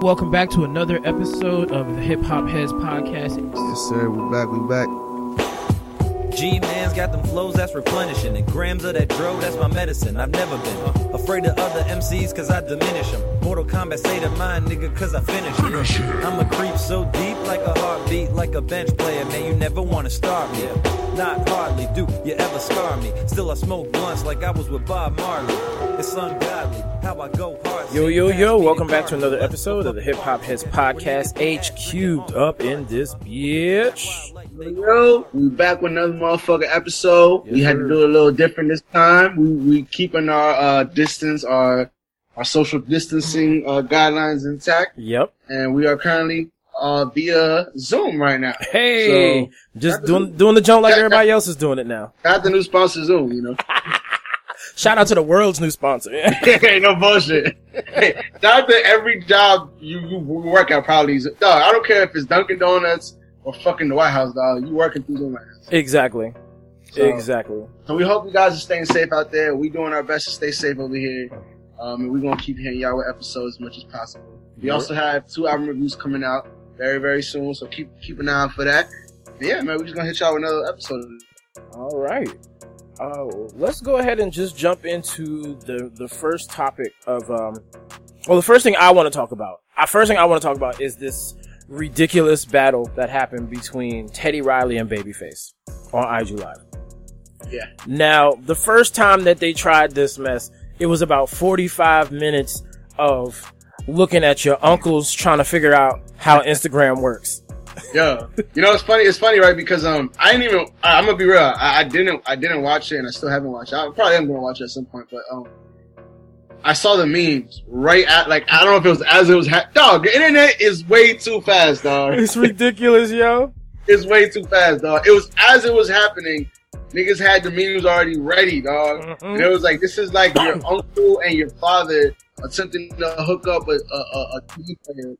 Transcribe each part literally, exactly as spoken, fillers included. Welcome back to another episode of the Hip Hop Heads Podcast. Yes, sir. We're back. We're back. G-Man's got them flows that's replenishing. And grams of that dro, that's my medicine. I've never been uh, afraid of other M Cs because I diminish them. Mortal Kombat say to mine, nigga, because I finish it. I'm a creep so deep like a heartbeat, like a bench player. Man, you never want to start me. Not hardly do you ever scar me. Still, I smoke blunts like I was with Bob Marley. It's ungodly how I go hard. Yo, yo, yo. Welcome back to another episode of the Hip Hop Heads Podcast. H cubed up in this bitch. Yo, we back with another motherfucking episode. Yes, we had to do it a little different this time. We we keeping our uh, distance, our our social distancing uh, guidelines intact. Yep. And we are currently uh, via Zoom right now. Hey, so, just doing doing the joke like everybody else is doing it now. Got the new sponsor Zoom, you know. Shout out to the world's new sponsor. Hey, no bullshit. Hey, shout out to every job you, you work at probably. Dog, I don't care if it's Dunkin' Donuts or fucking the White House, dog. You working through them right now. Exactly. So, exactly. So we hope you guys are staying safe out there. We doing our best to stay safe over here. Um, and we're going to keep hitting y'all with episodes as much as possible. We yeah. also have two album reviews coming out very, very soon. So keep, keep an eye out for that. But yeah, man, we're just going to hit y'all with another episode. All right. Uh, let's go ahead and just jump into the, the first topic of, um, well, the first thing I want to talk about, the first thing I want to talk about is this ridiculous battle that happened between Teddy Riley and Babyface on I G Live. Yeah. Now, the first time that they tried this mess, it was about forty-five minutes of looking at your uncles trying to figure out how Instagram works. Yo, you know, it's funny, it's funny, right? Because, um, I didn't even, I, I'm gonna be real. I, I didn't, I didn't watch it and I still haven't watched it. I probably am gonna watch it at some point, but, um, I saw the memes right at, like, I don't know if it was as it was, ha- dog, the internet is way too fast, dog. It's ridiculous, yo. It's way too fast, dog. It was as it was happening. Niggas had the memes already ready, dog. Mm-hmm. And it was like, this is like your uncle and your father attempting to hook up a, a, a, a T V player.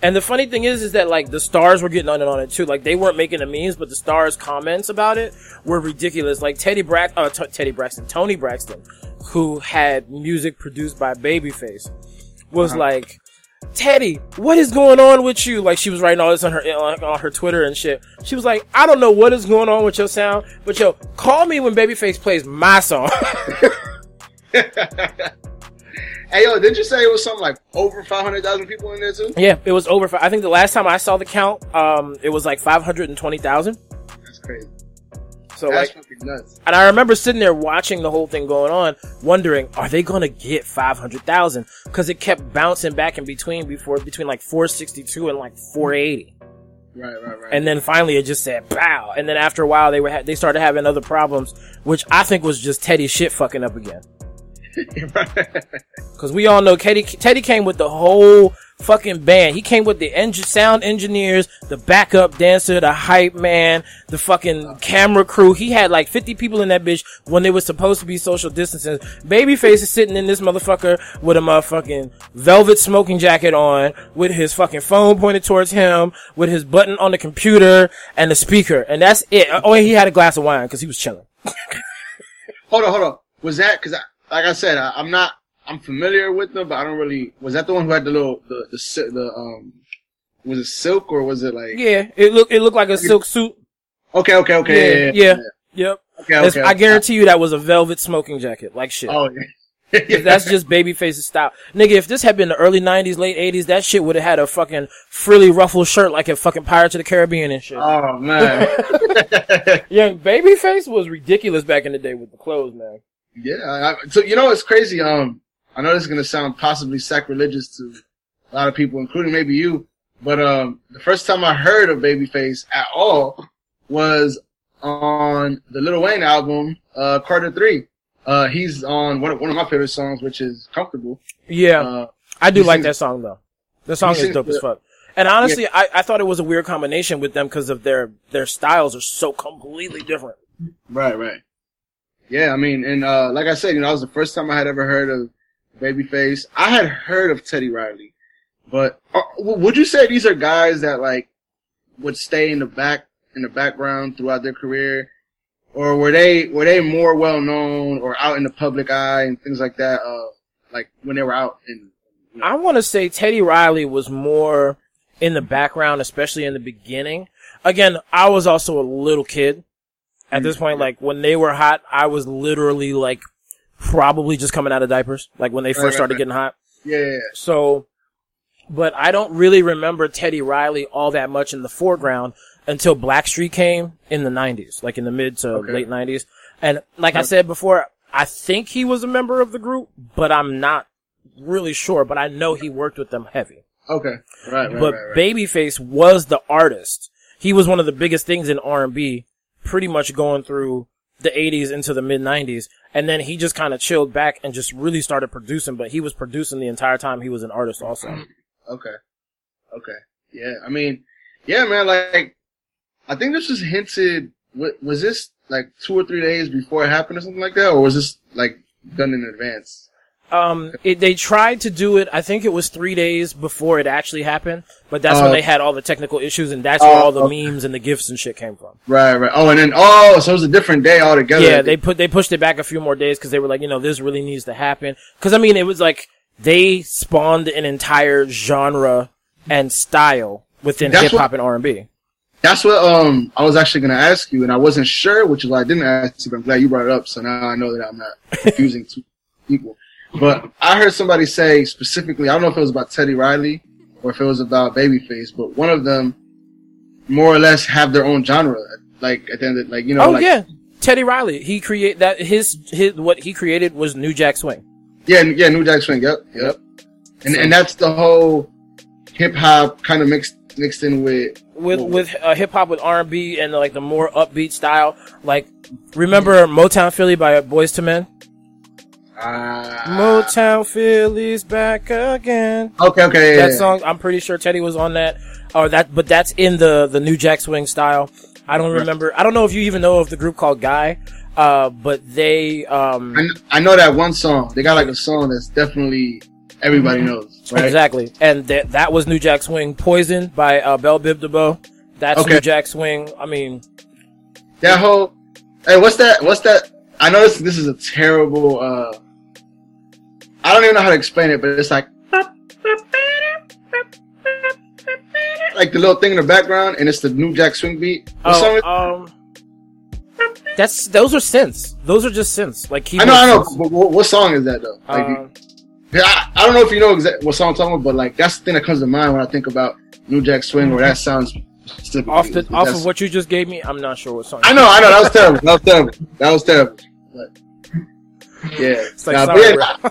And the funny thing is, is that, like, the stars were getting on it on it, too. Like, they weren't making the memes, but the stars' comments about it were ridiculous. Like, Teddy Brax- uh, T- Teddy Braxton, Tony Braxton, who had music produced by Babyface, was uh-huh. like, Teddy, what is going on with you? Like, she was writing all this on her, on, on her Twitter and shit. She was like, I don't know what is going on with your sound, but yo, call me when Babyface plays my song. Hey, yo, didn't you say it was something like over five hundred thousand people in there, too? Yeah, it was over. I think the last time I saw the count, um, it was like five hundred twenty thousand. That's crazy. So, that's like, fucking nuts. And I remember sitting there watching the whole thing going on, wondering, are they going to get five hundred thousand? Because it kept bouncing back in between before, between like four sixty-two and like four eighty. Right, right, right. And then finally it just said, pow. And then after a while, they were ha- they started having other problems, which I think was just Teddy shit fucking up again. Because we all know Teddy, Teddy came with the whole fucking band. He came with the en- sound engineers, the backup dancer, the hype man, the fucking camera crew. He had like fifty people in that bitch when they were supposed to be social distancing. Babyface is sitting in this motherfucker with a motherfucking velvet smoking jacket on, with his fucking phone pointed towards him, with his button on the computer and the speaker. And that's it. Oh, and he had a glass of wine because he was chilling. Hold on, hold on. Was that because I... Like I said, I, I'm not, I'm familiar with them, but I don't really, was that the one who had the little, the, the, the um, was it silk or was it like? Yeah, it looked, it looked like a silk suit. Okay, okay, okay. Yeah, yeah, yeah, yeah. Yep. Okay, okay. I guarantee you that was a velvet smoking jacket, like shit. Oh, yeah. Yeah. That's just Babyface's style. Nigga, if this had been the early nineties, late eighties, that shit would have had a fucking frilly ruffled shirt like a fucking Pirates of the Caribbean and shit. Oh, man. Yeah, Babyface was ridiculous back in the day with the clothes, man. Yeah, I, so you know it's crazy. Um, I know this is gonna sound possibly sacrilegious to a lot of people, including maybe you. But um, the first time I heard of Babyface at all was on the Lil Wayne album, uh, Carter Three. Uh, he's on one of, one of my favorite songs, which is "Comfortable." Yeah, uh, I do like sings, that song though. That song is dope the, as fuck. And honestly, yeah. I, I thought it was a weird combination with them because of their their styles are so completely different. Right, right. Yeah, I mean, and uh like I said, you know, that was the first time I had ever heard of Babyface. I had heard of Teddy Riley, but uh, would you say these are guys that like would stay in the back in the background throughout their career, or were they were they more well known or out in the public eye and things like that? Uh, like when they were out in I want to say Teddy Riley was more in the background, especially in the beginning. Again, I was also a little kid at this point. Like when they were hot, I was literally like probably just coming out of diapers. Like when they first right, started right. getting hot. Yeah, yeah, yeah. So, but I don't really remember Teddy Riley all that much in the foreground until Blackstreet came in the nineties, like in the mid to okay. late nineties. And like okay. I said before, I think he was a member of the group, but I'm not really sure. But I know he worked with them heavy. Okay, right, right, But right, right. Babyface was the artist. He was one of the biggest things in R and B, pretty much going through the eighties into the mid-nineties. And then he just kind of chilled back and just really started producing. But he was producing the entire time he was an artist also. Okay. Okay. Yeah, I mean, yeah, man, like, I think this was hinted, was this like two or three days before it happened or something like that? Or was this like done in advance? Um, it, they tried to do it, I think it was three days before it actually happened, but that's uh, when they had all the technical issues, and that's uh, where all the okay. memes and the GIFs and shit came from. Right, right. Oh, and then, oh, so it was a different day altogether. Yeah, they put, they pushed it back a few more days, cause they were like, you know, this really needs to happen. Cause I mean, it was like, they spawned an entire genre and style within hip hop and R and B. That's what, um, I was actually gonna ask you, and I wasn't sure, which is why I didn't ask you, but I'm glad you brought it up, so now I know that I'm not confusing two people. But I heard somebody say specifically, I don't know if it was about Teddy Riley or if it was about Babyface, but one of them more or less have their own genre. Like at the end of, like, you know, oh, like, yeah. Teddy Riley. He create that his his what he created was New Jack Swing. Yeah, yeah, New Jack Swing, yep, yep. And and that's the whole hip hop kind of mixed mixed in with with well, with uh, hip hop with R and B and like the more upbeat style. Like remember Motown Philly by Boyz Two Men? Uh, Motown Philly's back again. Okay, okay, yeah, that song. I'm pretty sure Teddy was on that, or that. But that's in the the New Jack Swing style. I don't remember. I don't know if you even know of the group called Guy, uh, but they. Um, I, kn- I know that one song. They got like a song that's definitely everybody knows. Right? Exactly, and that that was New Jack Swing. Poison by uh, Bell Biv DeVoe. That's okay. New Jack Swing. I mean, that whole. Hey, what's that? What's that? I know this. This is a terrible. Uh, I don't even know how to explain it, but it's like like the little thing in the background, and it's the New Jack Swing beat. Oh, um, that's those are synths. Those are just synths. Like I know, I know. But what song is that though? Like, um, I, I don't know if you know exactly what song I'm talking about, but like that's the thing that comes to mind when I think about New Jack Swing, or that sounds. Off the off of what you just gave me, I'm not sure what song. I know, I know. That was terrible. That was terrible. That was terrible. But, yeah. It's like, nah, sorry, bro.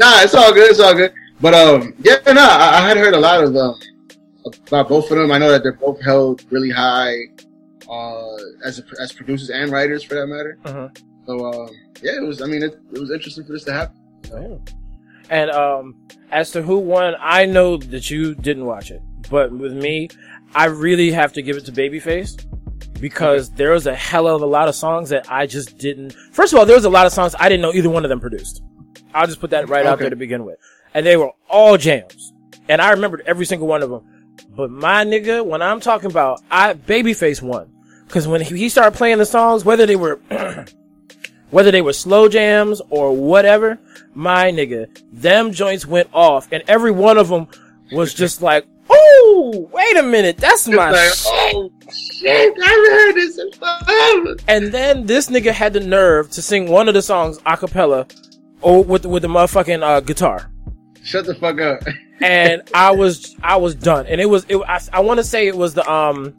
Nah, it's all good. It's all good. But um, yeah, no, nah, I, I had heard a lot of um about both of them. I know that they're both held really high, uh, as a, as producers and writers for that matter. Uh-huh. So um, yeah, it was. I mean, it, it was interesting for this to happen. You know? And um, as to who won, I know that you didn't watch it, but with me, I really have to give it to Babyface. Because there was a hell of a lot of songs that I just didn't. First of all, there was a lot of songs I didn't know either one of them produced. I'll just put that right okay. out there to begin with. And they were all jams. And I remembered every single one of them. But my nigga, when I'm talking about, I, Babyface won. Cause when he started playing the songs, whether they were, whether they were slow jams or whatever, my nigga, them joints went off. And every one of them was just like, oh, wait a minute, that's my like, shit. Oh, shit, I heard this in forever. And then this nigga had the nerve to sing one of the songs a cappella. Oh, with with the motherfucking uh, guitar. Shut the fuck up. And I was I was done. And it was it. I, I want to say it was the um.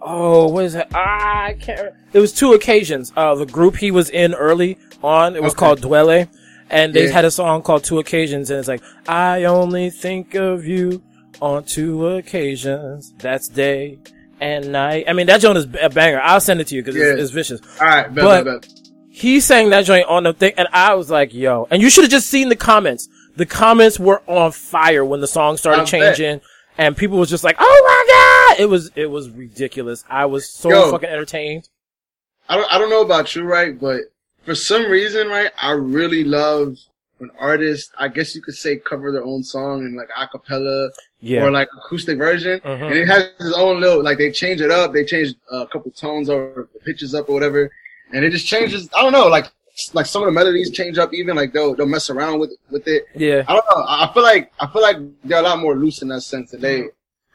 Oh, what is that? Ah, I can't. Remember. It was Two Occasions. Uh, the group he was in early on. It was okay. called Dwele, and they yeah. had a song called Two Occasions. And it's like I only think of you on two occasions. That's day and night. I mean that joint is a banger. I'll send it to you because yeah. it's, it's vicious. All right, bet, but. Bet, bet. He sang that joint on the thing, and I was like, yo. And you should have just seen the comments. The comments were on fire when the song started I'm changing, bet. And people was just like, oh my God! It was, it was ridiculous. I was so yo, fucking entertained. I don't, I don't know about you, right? But for some reason, right, I really love when artists, I guess you could say, cover their own song in like a cappella yeah. or like acoustic version. Mm-hmm. And it has its own little, like they change it up. They change a couple tones or pitches up or whatever. And it just changes, I don't know, like like some of the melodies change up, even like they'll they'll mess around with with it. Yeah, I don't know. I feel like I feel like they're a lot more loose in that sense today.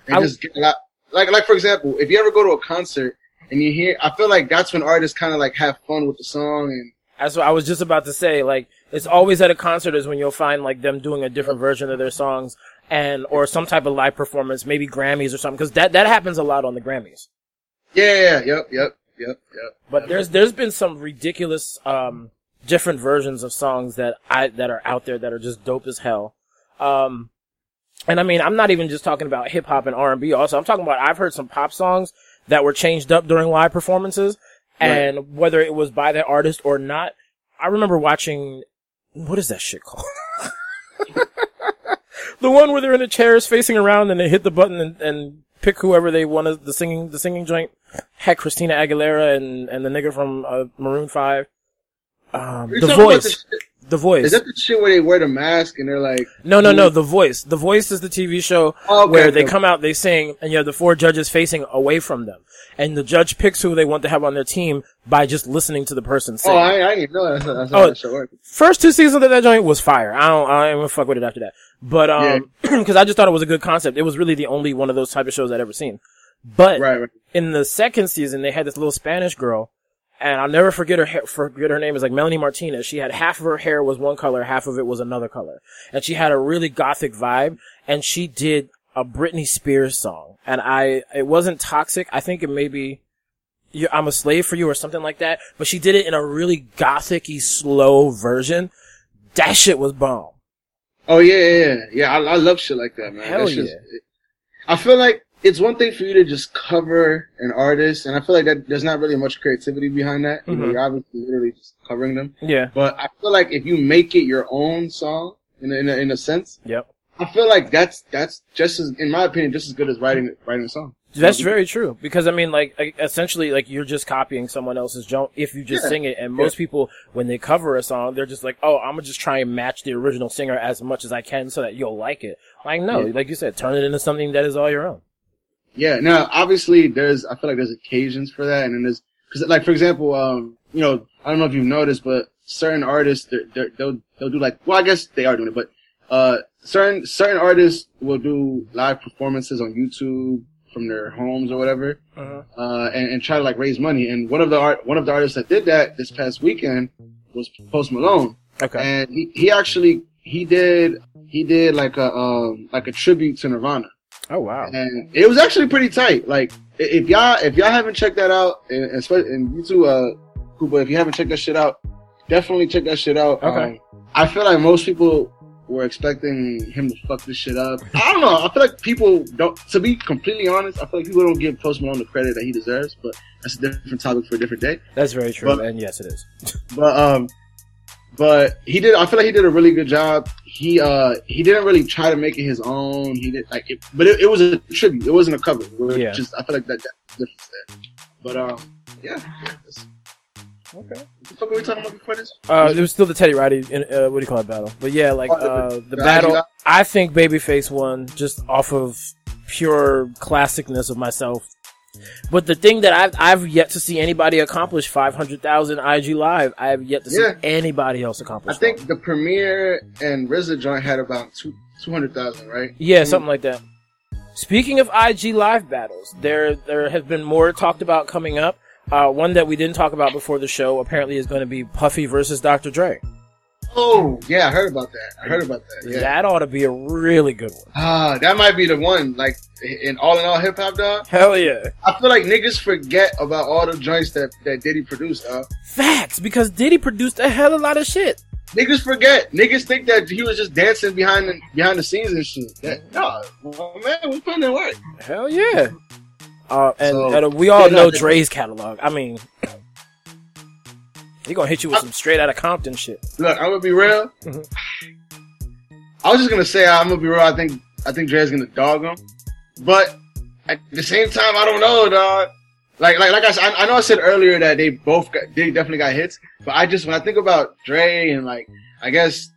And I, just get a lot, like like for example, if you ever go to a concert and you hear, I feel like that's when artists kind of like have fun with the song. And that's what I was just about to say. Like it's always at a concert is when you'll find like them doing a different version of their songs, and or some type of live performance, maybe Grammys or something, because that that happens a lot on the Grammys. Yeah, yeah, yep, yep. Yep, yep. But there's there's been some ridiculous um different versions of songs that I that are out there that are just dope as hell. Um and I mean, I'm not even just talking about hip hop and R and B also. I'm talking about I've heard some pop songs that were changed up during live performances, and right. whether it was by the artist or not. I remember watching, what is that shit called? The one where they're in the chairs facing around and they hit the button and, and pick whoever they want to, the singing the singing joint. Heck, Christina Aguilera and, and the nigga from uh, Maroon five. Um, the Voice. The, the Voice. Is that the shit where they wear the mask and they're like... No, no, no, The Voice. The Voice is the T V show oh, okay, where they okay. come out, they sing, and you have the four judges facing away from them. And the judge picks who they want to have on their team by just listening to the person sing. Oh, I, I didn't know that. That's not, that's not oh, how that show worked. First two seasons of that joint was fire. I don't, I don't even fuck with it after that. But, um, because yeah. I just thought it was a good concept. It was really the only one of those type of shows I'd ever seen. But right, right. in the second season, they had this little Spanish girl, and I'll never forget her, forget her name. It's like Melanie Martinez. She had half of her hair was one color, half of it was another color. And she had a really gothic vibe, and she did a Britney Spears song. And I, it wasn't Toxic. I think it may be I'm a Slave for You or something like that. But she did it in a really gothic-y, slow version. That shit was bomb. Oh, yeah, yeah, yeah. Yeah, I, I love shit like that, man. Hell yeah. I feel like it's one thing for you to just cover an artist, and I feel like that there's not really much creativity behind that. Mm-hmm. You know, you're obviously literally just covering them. Yeah. But I feel like if you make it your own song, in a, in a, in a sense, yep. I feel like that's that's just as, in my opinion, just as good as writing writing a song. That's so, very true. Because I mean, like essentially, like you're just copying someone else's junk if you just yeah. sing it. And most yeah. people, when they cover a song, they're just like, "Oh, I'm gonna just try and match the original singer as much as I can so that you'll like it." Like no, yeah. like you said, turn it into something that is all your own. Yeah, now obviously there's, I feel like there's occasions for that, and then there's, cause like for example, um, you know, I don't know if you've noticed, but certain artists, they're, they're, they'll, they'll do like, well, I guess they are doing it, but, uh, certain, certain artists will do live performances on YouTube from their homes or whatever, uh-huh. uh, and, and try to like raise money. And one of the art, one of the artists that did that this past weekend was Post Malone. Okay. And he, he actually, he did, he did like a, um, like a tribute to Nirvana. Oh wow! And it was actually pretty tight. Like if y'all if y'all haven't checked that out, and, and you too, uh, Cooper, if you haven't checked that shit out, definitely check that shit out. Okay. Um, I feel like most people were expecting him to fuck this shit up. I don't know. I feel like people don't. To be completely honest, I feel like people don't give Post Malone the credit that he deserves. But that's a different topic for a different day. That's very true. But, and yes, it is. But um, but he did. I feel like he did a really good job. He uh he didn't really try to make it his own. He did like, it, but it, it was a tribute. It wasn't a cover. Yeah. Just I feel like that, that difference there. But um yeah. Okay. What the fuck were we talking about before this? Uh, it was still the Teddy Riley. Uh, what do you call it, battle? But yeah, like uh the battle. I think Babyface won just off of pure classicness of myself. But the thing that I've I've yet to see anybody accomplish five hundred thousand I G Live. I have yet to see yeah. anybody else accomplish. I think that. The premiere and R Z A joint had about two two hundred thousand, right? Yeah, mm-hmm. something like that. Speaking of I G Live battles, there there have been more talked about coming up. Uh, one that we didn't talk about before the show apparently is going to be Puffy versus Doctor Dre. Oh yeah, I heard about that. I heard about that. Yeah. That ought to be a really good one. Ah, uh, that might be the one. Like in all in all, hip hop, dog. Hell yeah. I feel like niggas forget about all the joints that, that Diddy produced, dog. Facts, because Diddy produced a hell of a lot of shit. Niggas forget. Niggas think that he was just dancing behind the, behind the scenes and shit. That, no, man, we putting in work. Hell yeah. Uh, and, so, and we all know Dre's catalog. I mean. He gonna hit you with some straight out of Compton shit. Look, I'm gonna be real. Mm-hmm. I was just gonna say I'm gonna be real. I think I think Dre's gonna dog him, but at the same time, I don't know, dog. Like like like I said, I know I said earlier that they both got, they definitely got hits, but I just when I think about Dre and like I guess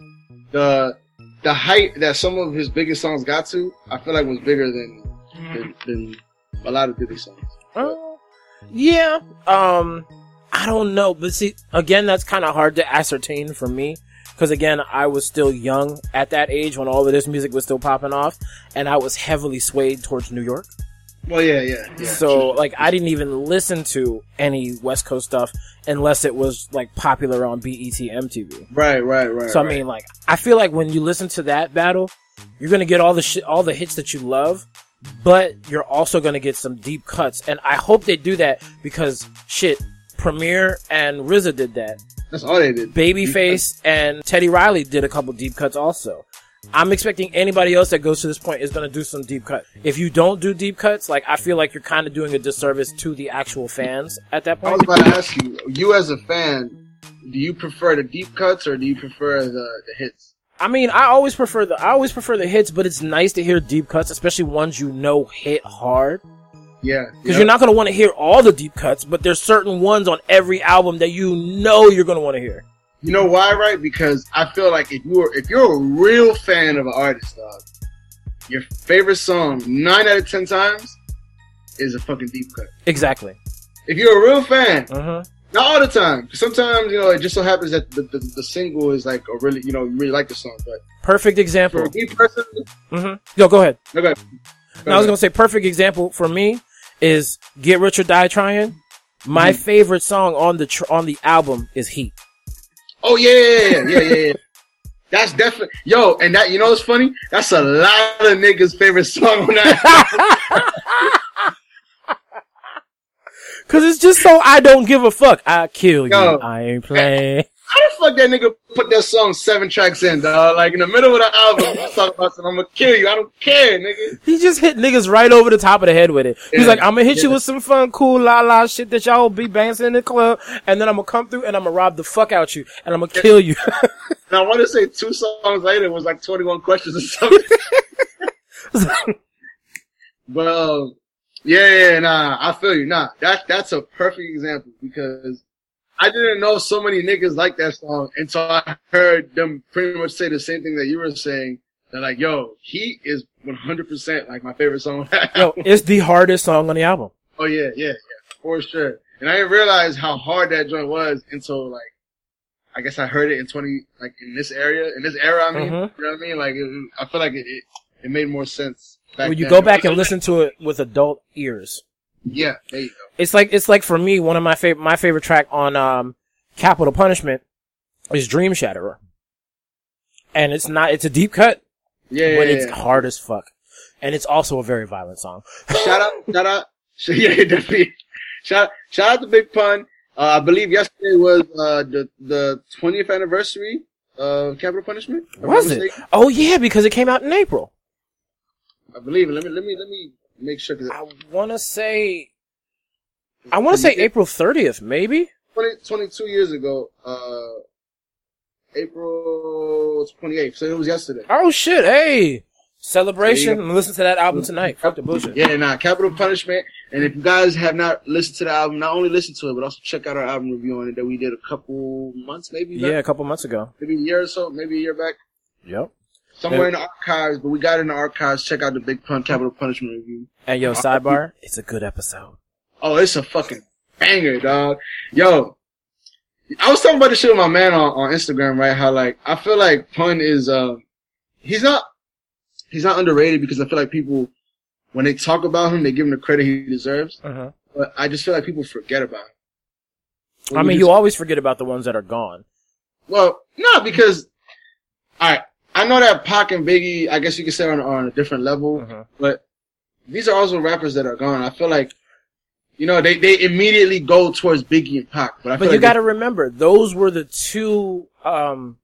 the the height that some of his biggest songs got to, I feel like was bigger than than, than a lot of Diddy songs. But, uh, yeah. Um. I don't know. But see, again, that's kind of hard to ascertain for me. Because again, I was still young at that age when all of this music was still popping off. And I was heavily swayed towards New York. Well, yeah, yeah, yeah. So, like, I didn't even listen to any West Coast stuff unless it was, like, popular on B E T, M T V. Right, right, right. So, I right. mean, like, I feel like when you listen to that battle, you're going to get all the sh- all the hits that you love, but you're also going to get some deep cuts. And I hope they do that because, shit, Premier and R Z A did that. That's all they did. Babyface and Teddy Riley did a couple deep cuts also. I'm expecting anybody else that goes to this point is going to do some deep cut. If you don't do deep cuts, like, I feel like you're kind of doing a disservice to the actual fans at that point. I was about to ask you, you as a fan, do you prefer the deep cuts or do you prefer the, the hits? I mean, I always prefer the I always prefer the hits, but it's nice to hear deep cuts, especially ones you know hit hard. Yeah. Because yep. you're not going to want to hear all the deep cuts, but there's certain ones on every album that you know you're going to want to hear. You know why, right? Because I feel like if you're if you're a real fan of an artist, dog, your favorite song nine out of ten times is a fucking deep cut. Exactly. If you're a real fan, uh-huh. not all the time. Sometimes, you know, it just so happens that the, the, the single is like a really, you know, you really like the song. But perfect example. For a deep person, mm-hmm. Yo, go ahead. No, go ahead. Go now, ahead. I was gonna say perfect example for me is "Get Rich or Die Trying." My mm-hmm. favorite song on the tr- on the album is "Heat." Oh yeah, yeah, yeah, yeah, yeah. That's definitely yo, and that you know what's funny? That's a lot of niggas' favorite song on that. Cause it's just so I don't give a fuck. I kill yo, you. I ain't playing. How the fuck that nigga put that song seven tracks in, dog? Like in the middle of the album, I'm talking about something. I'm gonna kill you. I don't care, nigga. He just hit niggas right over the top of the head with it. He's yeah. like, I'm gonna hit yeah. you with some fun, cool, la la shit that y'all will be bouncing in the club, and then I'm gonna come through and I'm gonna rob the fuck out you, and I'm gonna yeah. kill you. And I want to say two songs later was like twenty-one questions or something. But um, yeah, yeah, nah, I feel you. Nah, that that's a perfect example because. I didn't know so many niggas like that song until I heard them pretty much say the same thing that you were saying. They're like, yo, he is one hundred percent like my favorite song on that album. Yo, it's the hardest song on the album. Oh, yeah, yeah, yeah, for sure. And I didn't realize how hard that joint was until, like, I guess I heard it in twenty, like, in this area, in this era, I mean, mm-hmm. you know what I mean? Like, it, I feel like it, it, it made more sense back when you then. Go back and listen to it with adult ears. Yeah, there you go. It's like it's like for me, one of my favorite my favorite track on um Capital Punishment is Dream Shatterer, and it's not it's a deep cut, yeah, but yeah, it's yeah. hard as fuck, and it's also a very violent song. Shout out, shout out, yeah, definitely. Shout shout out to Big Pun. Uh, I believe yesterday was uh the the twentieth anniversary of Capital Punishment. Was it? Mistaken. Oh yeah, because it came out in April. I believe. Let me let me let me. Make sure. Cause I want to say, I want to say April thirtieth, maybe? twenty, twenty-two years ago, uh, April twenty-eighth, so it was yesterday. Oh shit, hey! Celebration, and listen to that album tonight. Fuck the bullshit. Yeah, nah, Capital Punishment, and if you guys have not listened to the album, not only listen to it, but also check out our album review on it that we did a couple months, maybe? Back? Yeah, a couple months ago. Maybe a year or so, maybe a year back. Yep. Somewhere in the archives, but we got in the archives. Check out the Big Pun Capital Punishment review. And yo, sidebar, it's a good episode. Oh, it's a fucking banger, dog. Yo, I was talking about this shit with my man on, on Instagram, right? How like I feel like Pun is uh he's not he's not underrated because I feel like people when they talk about him, they give him the credit he deserves. Uh-huh. But I just feel like people forget about him. When I mean, just, you always forget about the ones that are gone. Well, no, because all right. I know that Pac and Biggie, I guess you could say, are on a different level, uh-huh. but these are also rappers that are gone. I feel like, you know, they, they immediately go towards Biggie and Pac. But, I but feel you like got to they- remember, those were the two um,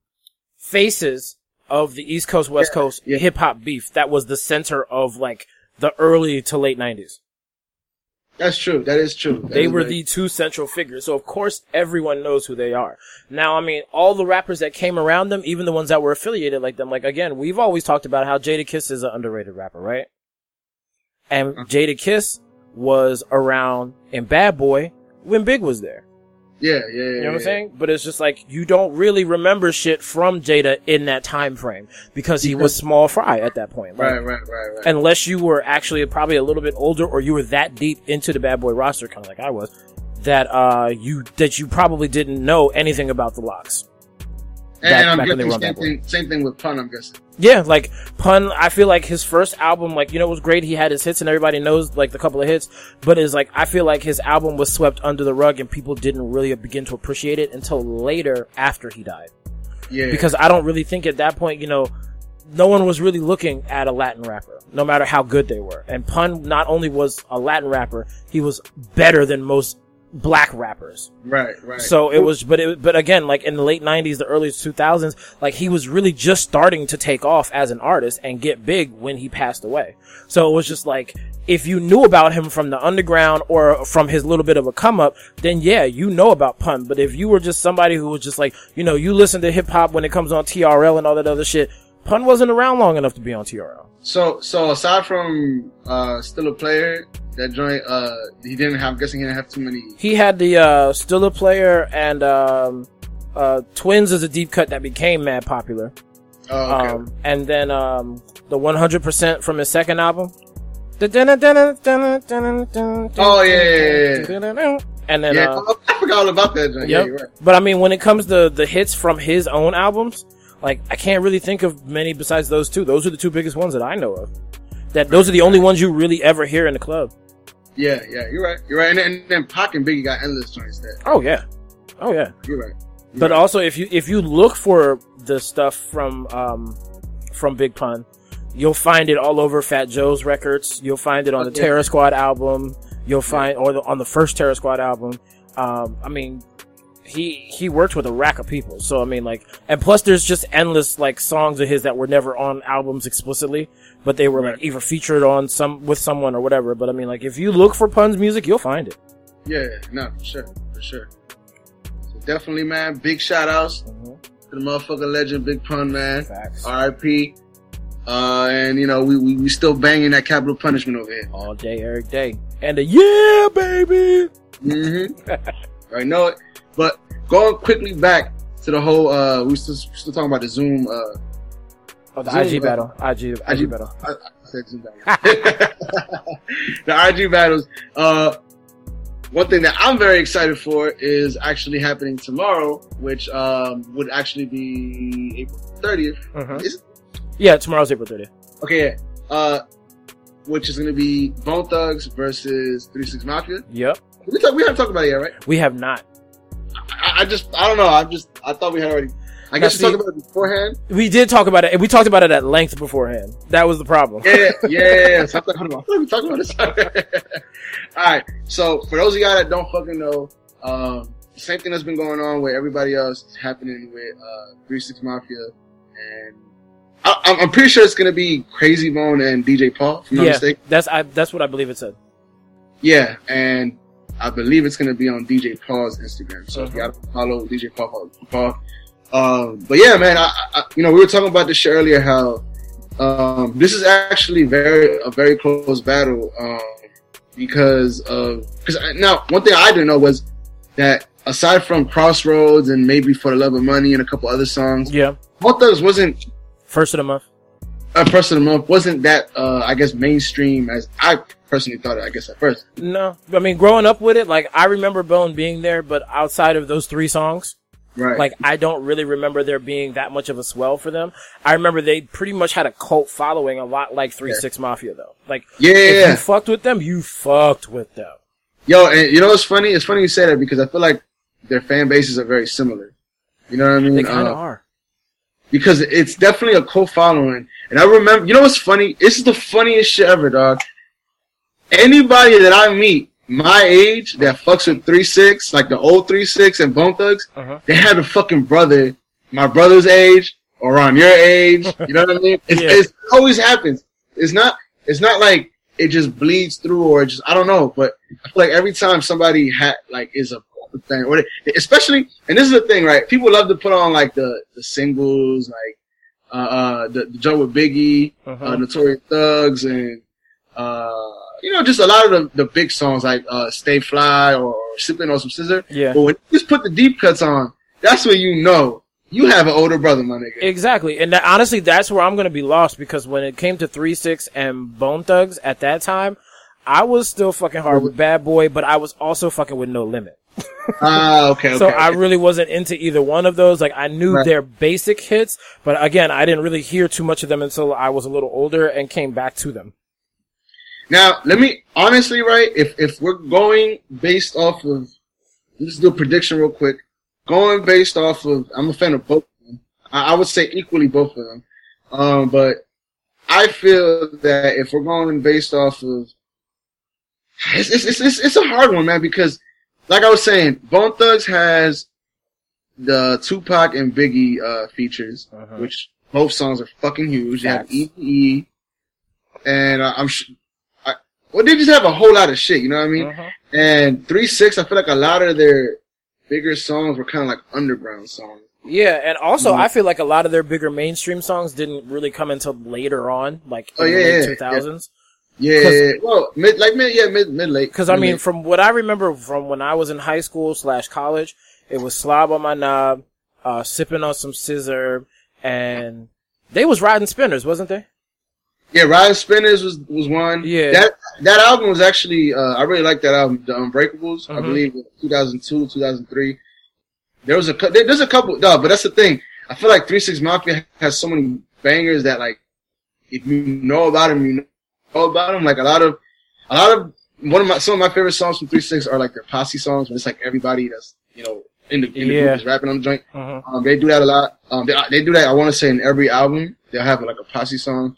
faces of the East Coast, West yeah, Coast yeah. hip-hop beef. That was the center of, like, the early to late nineties. That's true. That is true. That they is were like... the two central figures. So, of course, everyone knows who they are. Now, I mean, all the rappers that came around them, even the ones that were affiliated like them, like, again, we've always talked about how Jada Kiss is an underrated rapper, right? And Jada Kiss was around in Bad Boy when Big was there. Yeah, yeah, yeah. You know what yeah, I'm saying? Yeah. But it's just like, you don't really remember shit from Jada in that time frame because he was small fry at that point. Like, right, right, right, right. Unless you were actually probably a little bit older or you were that deep into the Bad Boy roster, kind of like I was, that uh, you that you probably didn't know anything about the locks. Back, and I'm guessing same thing, same thing with Pun, I'm guessing. Yeah, like, Pun, I feel like his first album, like, you know, it was great. He had his hits and everybody knows, like, the couple of hits. But it's like, I feel like his album was swept under the rug and people didn't really begin to appreciate it until later after he died. Yeah. Because I don't really think at that point, you know, no one was really looking at a Latin rapper, no matter how good they were. And Pun not only was a Latin rapper, he was better than most black rappers. Right, right. So it was, but it, but again, like in the late nineties, the early two thousands, like he was really just starting to take off as an artist and get big when he passed away. So it was just like, if you knew about him from the underground or from his little bit of a come up, then yeah, you know about Pun. But if you were just somebody who was just like, you know, you listen to hip hop when it comes on T R L and all that other shit, Pun wasn't around long enough to be on T R L. So, so aside from, uh, Still a Player, that joint, uh, he didn't have, I'm guessing he didn't have too many. He had the, uh, Still a Player and, um, uh, Twins is a deep cut that became mad popular. Oh, okay. Um, and then, um, the one hundred percent from his second album. Oh, yeah, yeah, yeah. And then, yeah, uh, I forgot all about that joint. Yep. Yeah, you're right. But I mean, when it comes to the hits from his own albums, like, I can't really think of many besides those two. Those are the two biggest ones that I know of. That those are the only ones you really ever hear in the club. Yeah, yeah, you're right. You're right. And then, and then Pac and Biggie got endless joints there. Oh, yeah. Oh, yeah. You're right. You're but right. Also, if you if you look for the stuff from um from Big Pun, you'll find it all over Fat Joe's records. You'll find it on oh, the yeah. Terror Squad album. You'll find, yeah. or the, on the first Terror Squad album. Um, I mean... He he worked with a rack of people, so I mean, like, and plus there's just endless like songs of his that were never on albums explicitly, but they were right. like either featured on some with someone or whatever. But I mean, like, if you look for Pun's music, you'll find it. Yeah, no, for sure, for sure. So definitely, man. Big shout outs mm-hmm. to the motherfucking legend, Big Pun, man. Facts. R I P. Uh, and you know we, we we still banging that Capital Punishment over here all day, every day, and the yeah, baby. Mm-hmm. I know it. But going quickly back to the whole, uh, we still, still talking about the Zoom, uh, oh, the Zoom, I G battle. I G, I G, I G battle. I, I said Zoom battle. The I G battles. Uh, one thing that I'm very excited for is actually happening tomorrow, which, um, would actually be April thirtieth. Uh-huh. Is it? Yeah, tomorrow's April thirtieth. Okay. Yeah. Uh, which is going to be Bone Thugs versus three six Mafia. Yep. We talk, we haven't talked about it yet, right? We have not. I just, I don't know. I just, I thought we had already, I now guess we talked about it beforehand. We did talk about it. And we talked about it at length beforehand. That was the problem. Yeah, yeah, yeah. So I thought, hold on, let me talk about this. All right. So for those of y'all that don't fucking know, um, same thing that's been going on with everybody else is happening with, uh, three six Mafia. And I, I'm pretty sure it's going to be Crazy Bone and D J Paul, if I'm not yeah, mistaken. That's, I, that's what I believe it said. Yeah. And I believe it's going to be on D J Paul's Instagram. So mm-hmm. you got to follow D J Paul. Paul. Um, but yeah, man, I, I, you know, we were talking about this shit earlier, how, um, this is actually very, a very close battle, um, because of, cause I, now one thing I didn't know was that aside from Crossroads and Maybe for the Love of Money and a couple other songs. Yeah. Both those wasn't first of the month. Uh, first of the month wasn't that, uh, I guess mainstream as I personally thought it, I guess at first. No, I mean, growing up with it, like I remember Bone being there, but outside of those three songs, right. like I don't really remember there being that much of a swell for them. I remember they pretty much had a cult following a lot like three six yeah. Mafia though. Like, yeah, if you fucked with them, you fucked with them. Yo, and you know what's funny? It's funny you say that because I feel like their fan bases are very similar. You know what I mean? They kind of uh, are. Because it's definitely a cult following. And I remember, you know what's funny? This is the funniest shit ever, dog. Anybody that I meet my age that fucks with three six, like the old three six and Bone Thugs, uh-huh. they had a fucking brother, my brother's age, or on your age. You know what I mean? It's, yeah. it's, it always happens. It's not, it's not like it just bleeds through or just, I don't know, but I feel like every time somebody had, like, is a thing, or they, especially, and this is the thing, right? People love to put on, like, the, the singles, like, Uh, uh, the, the joint with Biggie, uh-huh. uh, Notorious Thugs, and, uh, you know, just a lot of the, the big songs like, uh, Stay Fly or Sippin' on Some Sizzurp. Yeah. But when you just put the deep cuts on, that's when you know you have an older brother, my nigga. Exactly. And that, honestly, that's where I'm going to be lost because when it came to three six and Bone Thugs at that time, I was still fucking hard with Bad Boy, but I was also fucking with No Limit. Ah, uh, okay, okay. So I really wasn't into either one of those. Like, I knew right. their basic hits, but again, I didn't really hear too much of them until I was a little older and came back to them. Now, let me, honestly, right, if if we're going based off of, let's do a prediction real quick. Going based off of, I'm a fan of both of them. I, I would say equally both of them. Um, but I feel that if we're going based off of, it's, it's, it's, it's a hard one, man, because like I was saying, Bone Thugs has the Tupac and Biggie uh, features, uh-huh. which both songs are fucking huge. You have E P E, and uh, I'm sh- I, well, they just have a whole lot of shit, you know what I mean? Uh-huh. And three six, I feel like a lot of their bigger songs were kind of like underground songs. Yeah, and also mm-hmm. I feel like a lot of their bigger mainstream songs didn't really come until later on, like in oh, yeah, the late yeah, two thousands. Yeah. Yeah, well, mid, like mid, yeah, mid, mid, late. Because I mean, from what I remember from when I was in high school slash college, it was Slob on My Knob, uh, Sippin' on Some Sizzurp, and they was Riding Spinners, wasn't they? Yeah, Riding Spinners was was one. Yeah, that that album was actually uh, I really liked that album, The Unbreakables. Mm-hmm. I believe two thousand two, two thousand three. There was a there, there's a couple, no, but that's the thing. I feel like three six Mafia has so many bangers that like if you know about them, you know. All about them, like a lot of, a lot of one of my some of my favorite songs from three six are like their posse songs, when it's like everybody that's you know in the in the yeah. group is rapping on the joint. Uh-huh. Um, they do that a lot. Um, they, they do that. I want to say in every album they'll have like a posse song,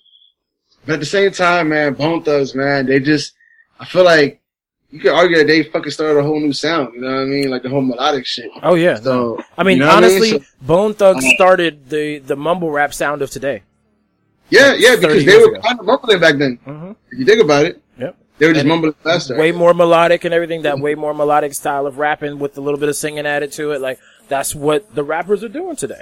but at the same time, man, Bone Thugs, man, they just I feel like you could argue that they fucking started a whole new sound. You know what I mean? Like the whole melodic shit. Oh yeah. So I mean, you know honestly, I mean? So, Bone Thugs um, started the the mumble rap sound of today. Yeah, like yeah, because they were ago. kind of mumbling back then. Mm-hmm. If you think about it, yep. they were just and mumbling faster. Way more melodic and everything, that mm-hmm. way more melodic style of rapping with a little bit of singing added to it. Like, that's what the rappers are doing today.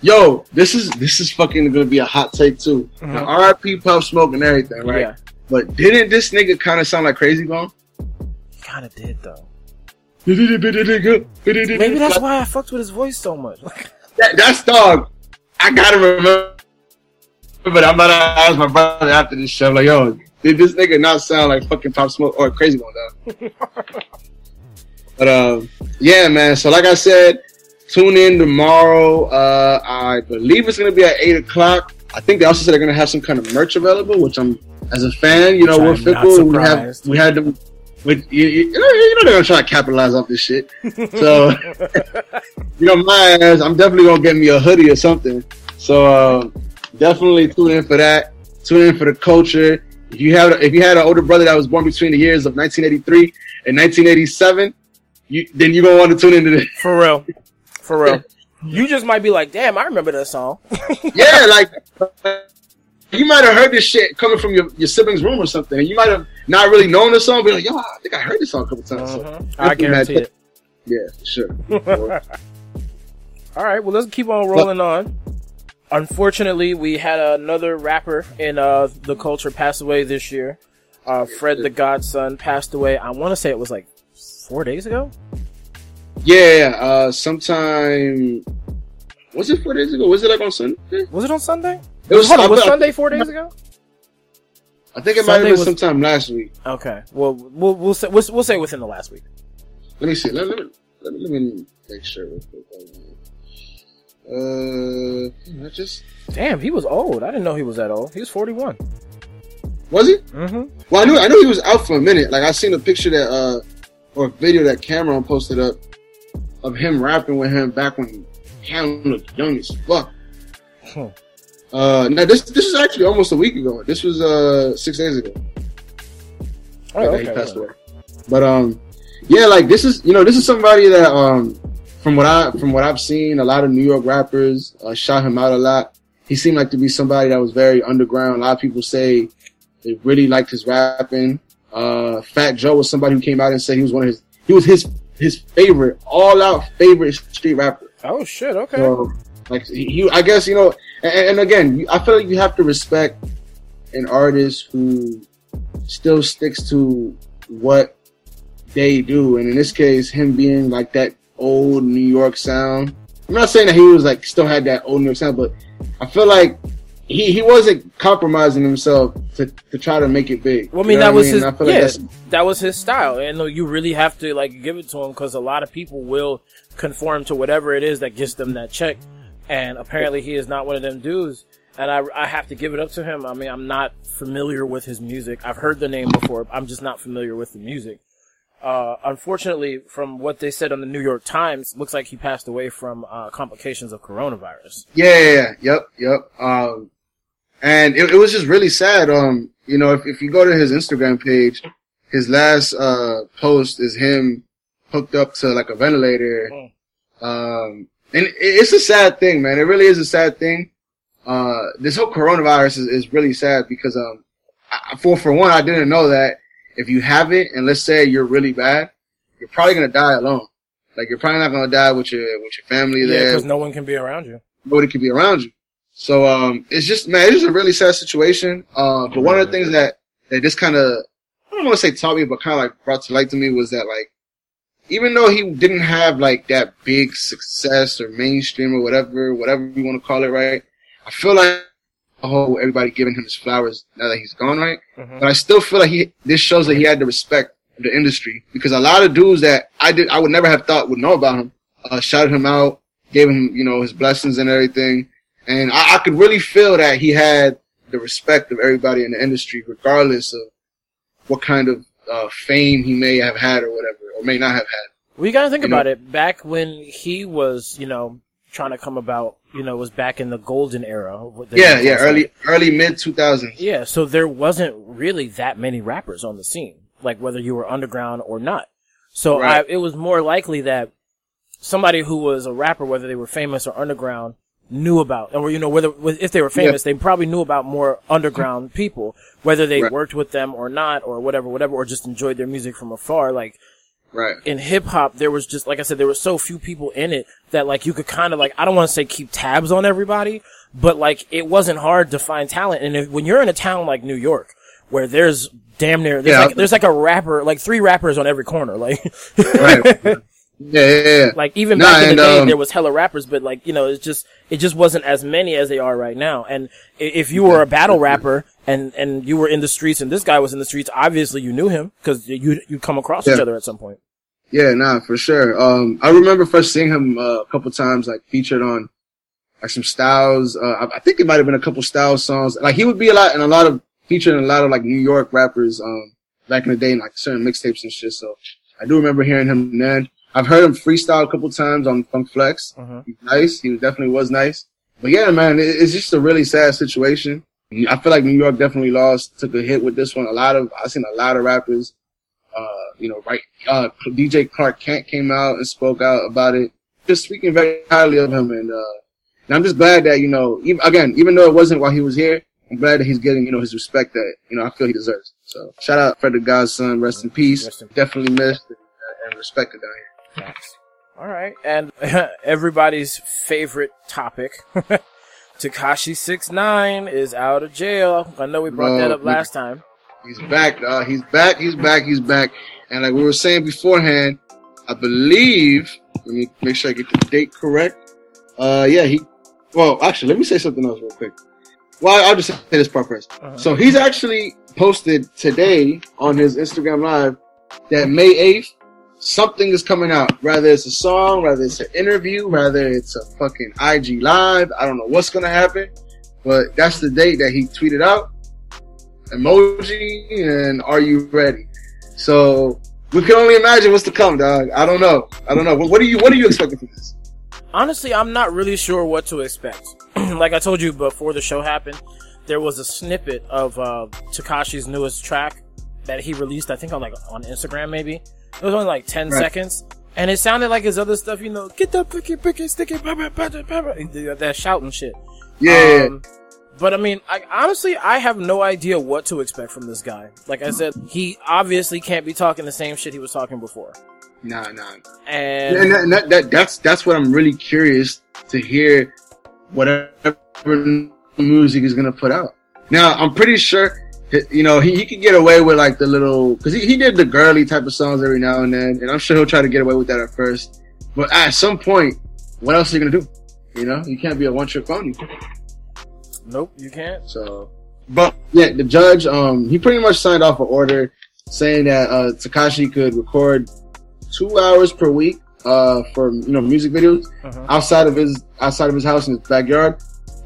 Yo, this is this is fucking going to be a hot take, too. Mm-hmm. Now, R I P Puff Smoke and everything, right? Yeah. But didn't this nigga kind of sound like Crazy Bone? He kind of did, though. Maybe that's why I fucked with his voice so much. that, that's dog. I got to remember. But I'm about to ask my brother after this show, like, yo, did this nigga not sound like fucking Pop Smoke or Crazy Bone down? But, uh, yeah, man. So, like I said, tune in tomorrow. Uh, I believe it's going to be at eight o'clock. I think they also said they're going to have some kind of merch available, which I'm, as a fan, you know, which we're fickle. We have, we had them, with, you, you know, you know they're going to try to capitalize off this shit. So, you know, my ass, I'm definitely going to get me a hoodie or something. So, uh, definitely tune in for that. Tune in for the culture. If you have, if you had an older brother that was born between the years of nineteen eighty-three and nineteen eighty-seven, you then you gonna want to tune into this. For real, for real. You just might be like, damn, I remember that song. Yeah, like you might have heard this shit coming from your, your sibling's room or something, and you might have not really known the song, but you're like, yo, I think I heard this song a couple times. Uh-huh. So I guarantee it. Yeah, sure. All right, well, let's keep on rolling Look. on. Unfortunately, we had another rapper in uh, the culture pass away this year. Uh, Fred the Godson passed away. I want to say it was like four days ago. Yeah, uh, sometime. Was it four days ago? Was it like on Sunday? Was it on Sunday? It was, Hold on, was I, Sunday four days ago? I think it Sunday might have been sometime last week. Okay, well, we'll we'll say we'll, we'll say within the last week. Let me see. Let, let me let me let me make sure. Real quick. Uh, I just damn, he was old. I didn't know he was that old. He was forty-one. Was he? Mm-hmm. Well, I knew I knew he was out for a minute. Like I seen a picture that uh or a video that Cameron posted up of him rapping with him back when Cameron looked young as fuck. Huh. Uh, now this this is actually almost a week ago. This was uh six days ago. Oh, like, okay, he passed away. But um, yeah, like this is you know this is somebody that um. From what I from what I've seen, a lot of New York rappers uh, shot him out a lot. He seemed like to be somebody that was very underground. A lot of people say they really liked his rapping. Uh, Fat Joe was somebody who came out and said he was one of his he was his his favorite all out favorite street rapper. Oh shit! Okay. So, like he, I guess you know. And, and again, I feel like you have to respect an artist who still sticks to what they do. And in this case, him being like that. Old New York sound. I'm not saying that he was like still had that old New York sound, but I feel like he, he wasn't compromising himself to, to try to make it big. Well, I mean, you know that was mean? his, yeah, like that's, that was his style. And you really have to like give it to him because a lot of people will conform to whatever it is that gets them that check. And apparently he is not one of them dudes. And I, I have to give it up to him. I mean, I'm not familiar with his music. I've heard the name before. I'm just not familiar with the music. Uh, unfortunately, from what they said on the New York Times, looks like he passed away from uh, complications of coronavirus. Yeah, yeah, yeah. yep, yep. Um, and it, it was just really sad. Um, you know, if, if you go to his Instagram page, his last uh, post is him hooked up to like a ventilator. Mm. Um, and it, it's a sad thing, man. It really is a sad thing. Uh, this whole coronavirus is, is really sad because um, I, for for one, I didn't know that. If you have it, and let's say you're really bad, you're probably gonna die alone. Like you're probably not gonna die with your with your family yeah, there. Because no one can be around you. Nobody can be around you. So um, it's just man, it's just a really sad situation. Uh, but one of the things that that this kind of I don't want to say taught me, but kind of like brought to light to me was that like even though he didn't have like that big success or mainstream or whatever whatever you want to call it, right? I feel like. Whole everybody giving him his flowers now that he's gone, right? Mm-hmm. But I still feel like he this shows that he had to respect the industry because a lot of dudes that I did I would never have thought would know about him uh, shouted him out, gave him you know his blessings and everything, and I, I could really feel that he had the respect of everybody in the industry, regardless of what kind of uh, fame he may have had or whatever, or may not have had. Well, you gotta think you about know? it. Back when he was, you know. trying to come about, you know, was back in the golden era. Yeah, yeah, early, early mid two thousands. Yeah, so there wasn't really that many rappers on the scene, like whether you were underground or not. So right. I, it was more likely that somebody who was a rapper, whether they were famous or underground, knew about, or, you know, whether if they were famous, yep. they probably knew about more underground people, whether they right. worked with them or not, or whatever, whatever, or just enjoyed their music from afar, like, Right. In hip hop, there was just, like I said, there were so few people in it that, like, you could kind of, like, I don't want to say keep tabs on everybody, but, like, it wasn't hard to find talent. And if, when you're in a town like New York, where there's damn near, there's, yeah. like, there's like a rapper, like three rappers on every corner, like. right. Yeah, yeah, yeah. Like, even nah, back in the day, um, there was hella rappers, but, like, you know, it's just, it just wasn't as many as they are right now. And if you were a battle rapper, and, and you were in the streets, and this guy was in the streets, obviously you knew him, because you, you come across yeah. each other at some point. Yeah, nah, for sure. Um, I remember first seeing him uh, a couple times, like featured on like some Styles. Uh, I think it might have been a couple Styles songs. Like he would be a lot and a lot of featured in a lot of like New York rappers um, back in the day, and like certain mixtapes and shit. So I do remember hearing him then. I've heard him freestyle a couple times on Funk Flex. Uh-huh. He's nice. He definitely was nice. But yeah, man, it's just a really sad situation. I feel like New York definitely lost, took a hit with this one. A lot of I've seen a lot of rappers. Uh, you know, right, uh, D J Clark Kent came out and spoke out about it, just speaking very highly of him. And, uh, and I'm just glad that, you know, even, again, even though it wasn't while he was here, I'm glad that he's getting, you know, his respect that, you know, I feel he deserves. So shout out Frederick God's son. Rest in peace. Rest in peace. Definitely missed and, uh, and respected down here. Nice. All right. And everybody's favorite topic. Tekashi six nine is out of jail. I know we brought Bro, that up last we- time. He's back, uh, he's back, he's back, he's back. And like we were saying beforehand, I believe, let me make sure I get the date correct. Uh, yeah, he, well, actually, let me say something else real quick. Well, I'll just say this part first. Uh-huh. So he's actually posted today on his Instagram Live that May eighth, something is coming out. Whether it's a song, whether it's an interview, whether it's a fucking I G Live. I don't know what's going to happen, but that's the date that he tweeted out. Emoji and are you ready? So we can only imagine what's to come, dog. I don't know. I don't know. What, what are you? What are you expecting from this? Honestly, I'm not really sure what to expect. Like I told you before the show happened, there was a snippet of uh, Tekashi's newest track that he released. I think on like on Instagram, maybe it was only like ten right. seconds, and it sounded like his other stuff. You know, get that picky, picky, sticky, pepper, pepper, pepper, that shouting shit. Yeah. Um, But, I mean, I, honestly, I have no idea what to expect from this guy. Like I said, he obviously can't be talking the same shit he was talking before. Nah, nah. And, and that, that, that, that's that's what I'm really curious to hear, whatever music is going to put out. Now, I'm pretty sure, that, you know, he, he could get away with, like, the little... Because he, he did the girly type of songs every now and then, and I'm sure he'll try to get away with that at first. But at some point, what else are you going to do? You know? You can't be a one-trick pony. Nope, you can't. So, but yeah, the judge, um, he pretty much signed off an order saying that uh, Tekashi could record two hours per week uh, for you know music videos uh-huh. outside of his outside of his house in his backyard,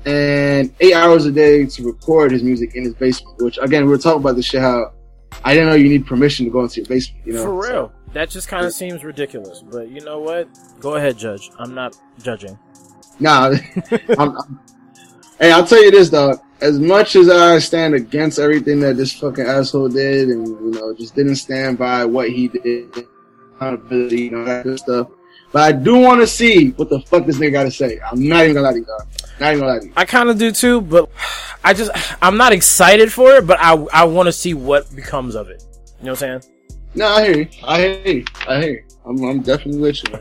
and eight hours a day to record his music in his basement. Which again, we were talking about this shit. How I didn't know you need permission to go into your basement. You know, for real. So, that just kind of seems ridiculous, but you know what? Go ahead, judge. I'm not judging. Nah. I'm, I'm, hey, I'll tell you this, dog. As much as I stand against everything that this fucking asshole did and, you know, just didn't stand by what he did, accountability, you know, that good stuff, but I do want to see what the fuck this nigga got to say. I'm not even going to lie to you, dog. Not even going to lie to you. I kind of do, too, but I just, I'm not excited for it, but I, I want to see what becomes of it. You know what I'm saying? No, I hear you. I hear you. I hear you. I'm, I'm definitely with you.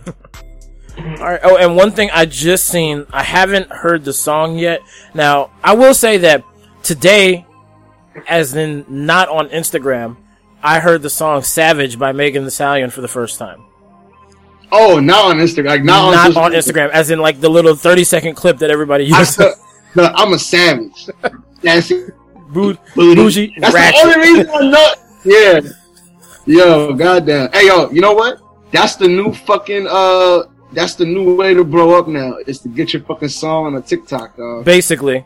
All right. Oh, and one thing I just seen, I haven't heard the song yet. Now, I will say that today, as in not on Instagram, I heard the song Savage by Megan Thee Stallion for the first time. Oh, not on Instagram. Like, not not on, on Instagram, as in like the little thirty second clip that everybody uses. I, no, I'm a savage. That's Boot, bougie. That's ratchet. The only reason I'm not. Yeah. Yo, goddamn. Hey, yo, you know what? That's the new fucking, uh, that's the new way to blow up now, is to get your fucking song on a TikTok, dog. Basically.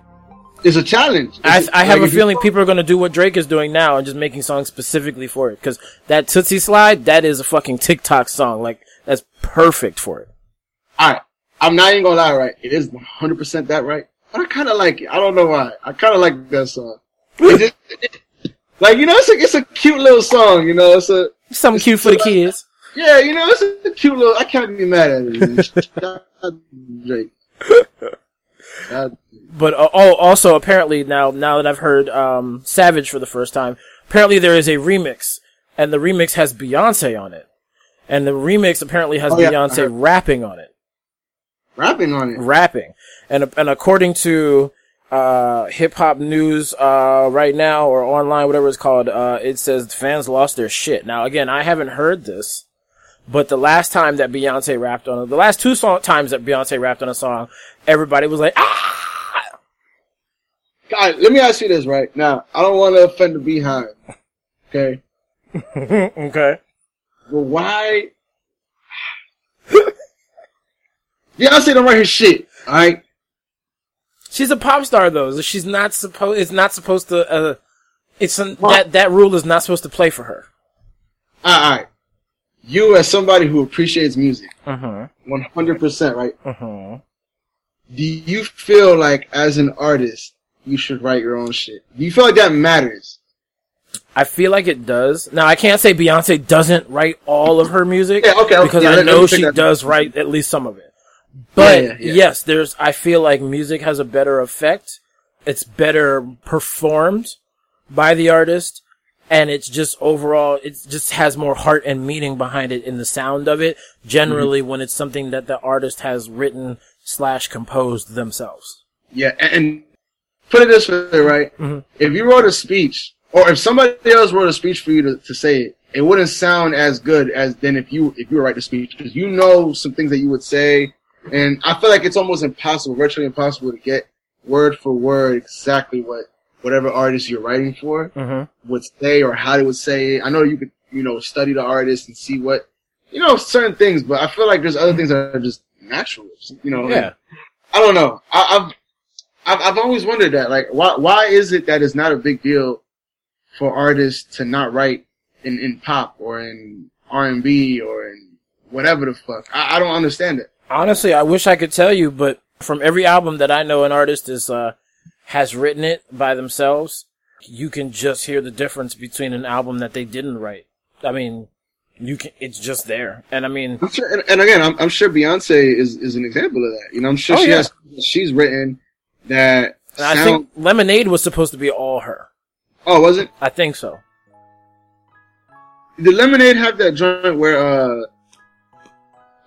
It's a challenge. It's I, a, I have like, a feeling people are going to do what Drake is doing now and just making songs specifically for it. Because that Tootsie Slide, that is a fucking TikTok song. Like, that's perfect for it. Alright. I'm not even going to lie, right? It is one hundred percent that, right? But I kind of like it. I don't know why. I kind of like that song. It just, like, you know, it's a, it's a cute little song, you know. It's a something it's cute for the like, kids. Yeah, you know, it's a cute little... I can't be mad at it. Drake. But, uh, oh, also, apparently, now now that I've heard um, Savage for the first time, apparently there is a remix, and the remix has Beyonce on it. And the remix apparently has oh, yeah, Beyonce rapping on it. Rapping on it? Rapping. And, and according to... Uh, hip hop news, uh, right now or online, whatever it's called, uh, it says fans lost their shit. Now, again, I haven't heard this, but the last time that Beyonce rapped on it, the last two song- times that Beyonce rapped on a song, everybody was like, ah! God, let me ask you this right now. I don't want to offend the Beehive. Okay. Okay. But why? Beyonce don't write her shit, alright? She's a pop star, though. So she's not supposed. It's not supposed to. Uh, it's an, that that rule is not supposed to play for her. All right, you as somebody who appreciates music, one hundred percent, right? Uh-huh. Do you feel like, as an artist, you should write your own shit? Do you feel like that matters? I feel like it does. Now, I can't say Beyonce doesn't write all of her music, yeah, okay, okay, because yeah, I know she does write at least some of it. But, yeah, yeah, yeah. yes, there's, I feel like music has a better effect. It's better performed by the artist. And it's just overall, it just has more heart and meaning behind it in the sound of it. Generally, mm-hmm. when it's something that the artist has written slash composed themselves. Yeah. And put it this way, right? Mm-hmm. If you wrote a speech, or if somebody else wrote a speech for you to, to say it, it wouldn't sound as good as then if you, if you were writing a speech. Because you know some things that you would say. And I feel like it's almost impossible, virtually impossible, to get word for word exactly what whatever artist you're writing for mm-hmm. would say or how they would say it. I know you could, you know, study the artist and see what, you know, certain things, but I feel like there's other things that are just natural, you know. Yeah. Like, I don't know. I, I've, I've I've always wondered that, like, why why is it that it's not a big deal for artists to not write in, in pop or in R and B or in whatever the fuck? I, I don't understand it. Honestly, I wish I could tell you, but from every album that I know an artist is uh has written it by themselves, you can just hear the difference between an album that they didn't write. I mean, you can, it's just there. And I mean, I'm sure, and, and again, I'm, I'm sure Beyonce is, is an example of that. You know, I'm sure oh, she yeah. has she's written that. And I sound... think Lemonade was supposed to be all her. Oh, was it? I think so. Did Lemonade have that joint where uh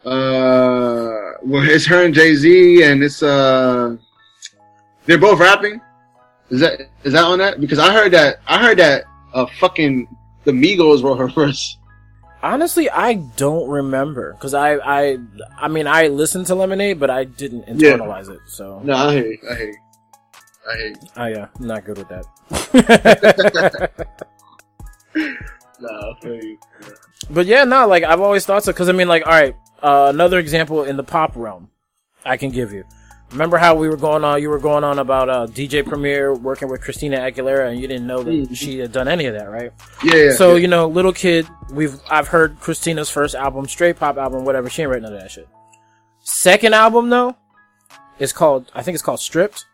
Uh, well, it's her and Jay-Z, and it's, uh, they're both rapping? Is that, is that on that? Because I heard that, I heard that, uh, fucking, the Migos wrote her verse. Honestly, I don't remember, cause I, I, I mean, I listened to Lemonade, but I didn't internalize yeah. it, so. No, I hear you, I hear you. I hate you. Oh yeah, I'm not good with that. Nah, I feel you. But yeah, no, nah, like I've always thought so. Because I mean, like, all right, uh, another example in the pop realm I can give you. Remember how we were going on? You were going on about uh, D J Premier working with Christina Aguilera, and you didn't know that mm-hmm. she had done any of that, right? Yeah. yeah so yeah. You know, little kid, we've I've heard Christina's first album, straight pop album, whatever. She ain't written none of that shit. Second album though, it's called I think it's called Stripped.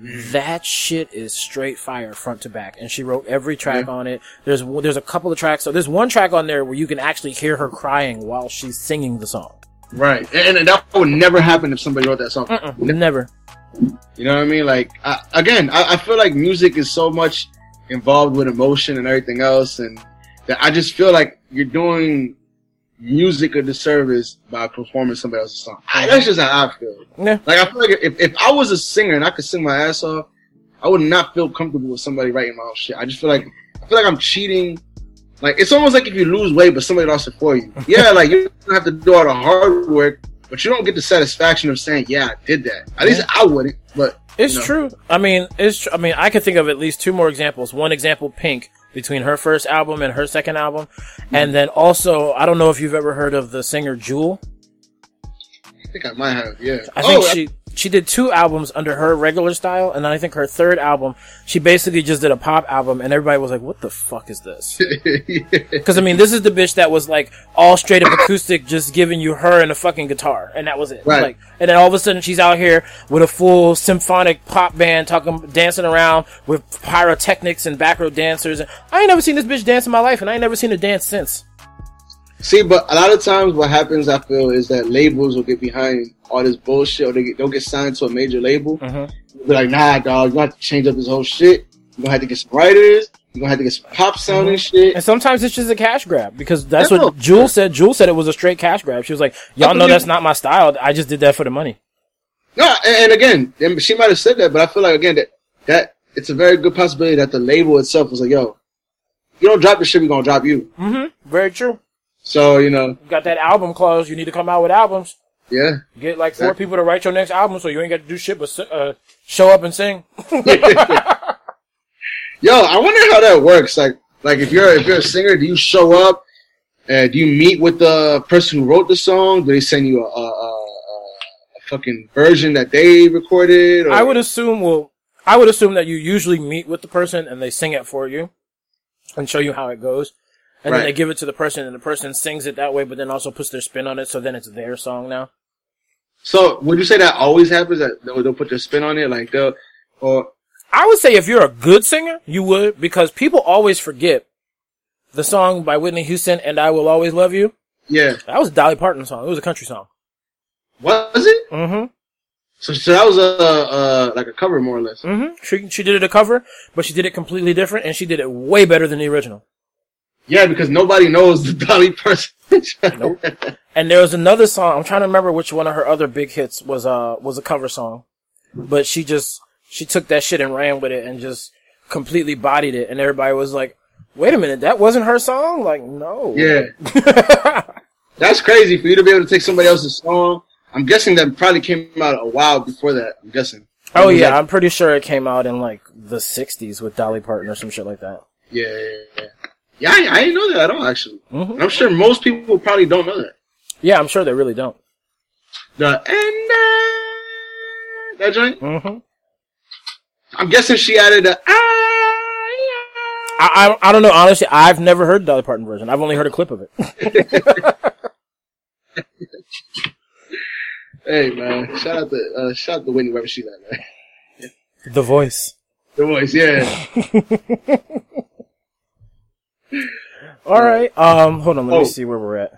Mm. That shit is straight fire front to back, and she wrote every track yeah. on it. There's there's a couple of tracks. So there's one track on there where you can actually hear her crying while she's singing the song. Right, and, and that would never happen if somebody wrote that song. Uh-uh, never. You know what I mean? Like, I, again, I, I feel like music is so much involved with emotion and everything else, and that I just feel like you're doing music a disservice by performing somebody else's song. I, that's just how I feel. Yeah. Like, I feel like if, if I was a singer and I could sing my ass off, I would not feel comfortable with somebody writing my own shit. I just feel like I feel like I'm cheating. Like, it's almost like if you lose weight, but somebody lost it for you. Yeah, like, you don't have to do all the hard work, but you don't get the satisfaction of saying, yeah, I did that. At least I wouldn't, but... It's you know. true. I mean, it's. Tr- I mean, I could think of at least two more examples. One example, Pink, between her first album and her second album. Mm-hmm. And then also, I don't know if you've ever heard of the singer Jewel. I think I might have, yeah. I think oh, she... I- She did two albums under her regular style, and then I think her third album, she basically just did a pop album, and everybody was like, what the fuck is this? Because, I mean, this is the bitch that was, like, all straight up acoustic, just giving you her and a fucking guitar, and that was it. Right. Like, and then all of a sudden, she's out here with a full symphonic pop band talking, dancing around with pyrotechnics and back row dancers. And I ain't never seen this bitch dance in my life, and I ain't never seen her dance since. See, but a lot of times what happens, I feel, is that labels will get behind all this bullshit, or they get, they'll get signed to a major label. Mm-hmm. They're like, nah, dog, you're going to have to change up this whole shit. You're going to have to get some writers. You're going to have to get some pop sounding mm-hmm. shit. And sometimes it's just a cash grab, because that's what Jewel said. Jewel said it was a straight cash grab. She was like, y'all know that's not my style. I just did that for the money. No, and, and again, she might have said that, but I feel like, again, that, that it's a very good possibility that the label itself was like, yo, you don't drop this shit, we're going to drop you. Mm-hmm. Very true. So, you know. You got that album clause. You need to come out with albums. Yeah. Get like four exactly. people to write your next album, so you ain't got to do shit but uh, show up and sing. Yo, I wonder how that works. Like, like if you're if you're a singer, do you show up? Uh, do you meet with the person who wrote the song? Do they send you a, a, a, a fucking version that they recorded? Or? I would assume. Well, I would assume that you usually meet with the person and they sing it for you and show you how it goes. And right. then they give it to the person, and the person sings it that way, but then also puts their spin on it, so then it's their song now. So, would you say that always happens, that they'll, they'll put their spin on it? Like, they'll, or... I would say if you're a good singer, you would, because people always forget the song by Whitney Houston, And I Will Always Love You. Yeah. That was a Dolly Parton song. It was a country song. Was it? Mm-hmm. So, so that was a, uh, like a cover, more or less. Mm-hmm. She, she did it a cover, but she did it completely different, and she did it way better than the original. Yeah, because nobody knows the Dolly person. Nope. And there was another song. I'm trying to remember which one of her other big hits was uh was a cover song, but she just she took that shit and ran with it and just completely bodied it. And everybody was like, "Wait a minute, that wasn't her song." Like, no. Yeah. That's crazy for you to be able to take somebody else's song. I'm guessing that probably came out a while before that. I'm guessing. Oh yeah, like- I'm pretty sure it came out in like the sixties with Dolly Parton or some shit like that. Yeah. yeah, yeah. Yeah, I, I didn't know that at all, actually. Mm-hmm. I'm sure most people probably don't know that. Yeah, I'm sure they really don't. The and uh, that joint? Mm-hmm. I'm guessing she added a... Uh, I, I, I don't know, honestly. I've never heard the Dolly Parton version. I've only heard a clip of it. Hey, man. Shout out to, uh, shout out to Whitney, wherever she's at, man. Yeah. The voice. The voice, yeah. All right. Um, hold on. Let oh. me see where we're at.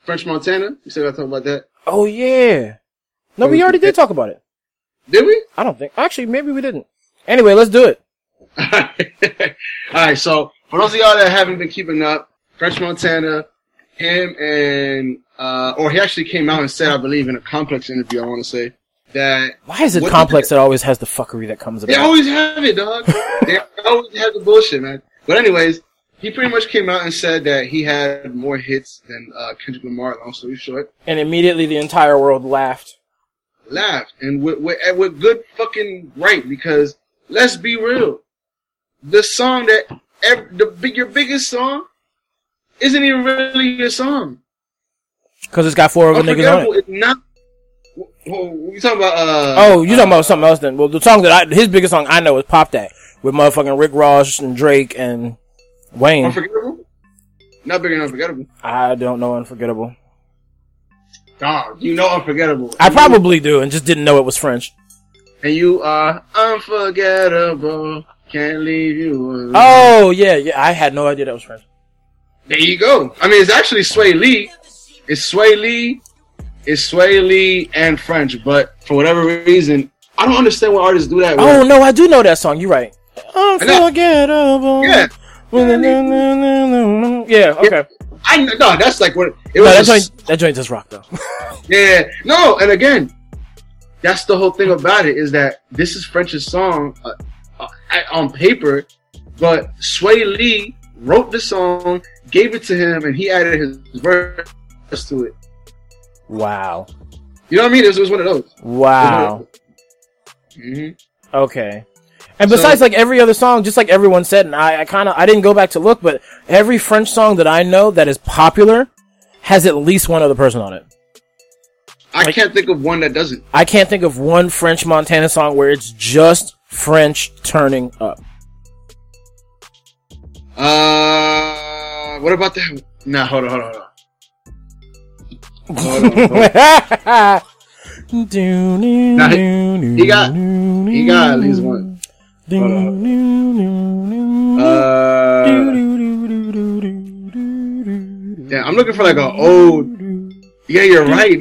French Montana. You still got to talk about that? Oh yeah. No, we already did talk about it. Did we? I don't think. Actually, maybe we didn't. Anyway, let's do it. All right. So for those of y'all that haven't been keeping up, French Montana, him and uh, or he actually came out and said, I believe, in a Complex interview, I want to say that. Why is it Complex that always has the fuckery that comes about? They always have it, dog. They always have the bullshit, man. But anyways. He pretty much came out and said that he had more hits than uh, Kendrick Lamar, long story short. And immediately the entire world laughed. laughed, and with, with, with good fucking right, because let's be real, the song that every, the big your biggest song isn't even really your song, because it's got four other niggas on it. It's not. Well, you talking about? Uh, oh, you talking about something else then? Well, the song that I, his biggest song I know is "Pop That" with motherfucking Rick Ross and Drake and Wayne. Unforgettable? Not big and Unforgettable. I don't know Unforgettable. Dog, you know Unforgettable. I probably do, and just didn't know it was French. And you are unforgettable. Can't leave you alone. Oh yeah, yeah. I had no idea that was French. There you go. I mean, it's actually Sway Lee. It's Sway Lee. It's Sway Lee and French, but for whatever reason, I don't understand why artists do that. Oh, no, I do know that song. You're right. Unforgettable. Yeah. Yeah, okay. I No, that's like what... It no, was that, just, joint, that joint just rocked, though. Yeah. No, and again, that's the whole thing about it, is that this is French's song uh, uh, on paper, but Sway Lee wrote the song, gave it to him, and he added his verse to it. Wow. You know what I mean? It was, it was one of those. Wow. Mm-hmm. Okay. And besides, so, like, every other song, just like everyone said, and I, I kind of, I didn't go back to look, but every French song that I know that is popular has at least one other person on it. I like, can't think of one that doesn't. I can't think of one French Montana song where it's just French turning up. Uh, what about that? Nah, hold on, hold on, hold on. Now he, he got he got at least one. Hold on. Uh, yeah, I'm looking for like an old. Yeah, you're right.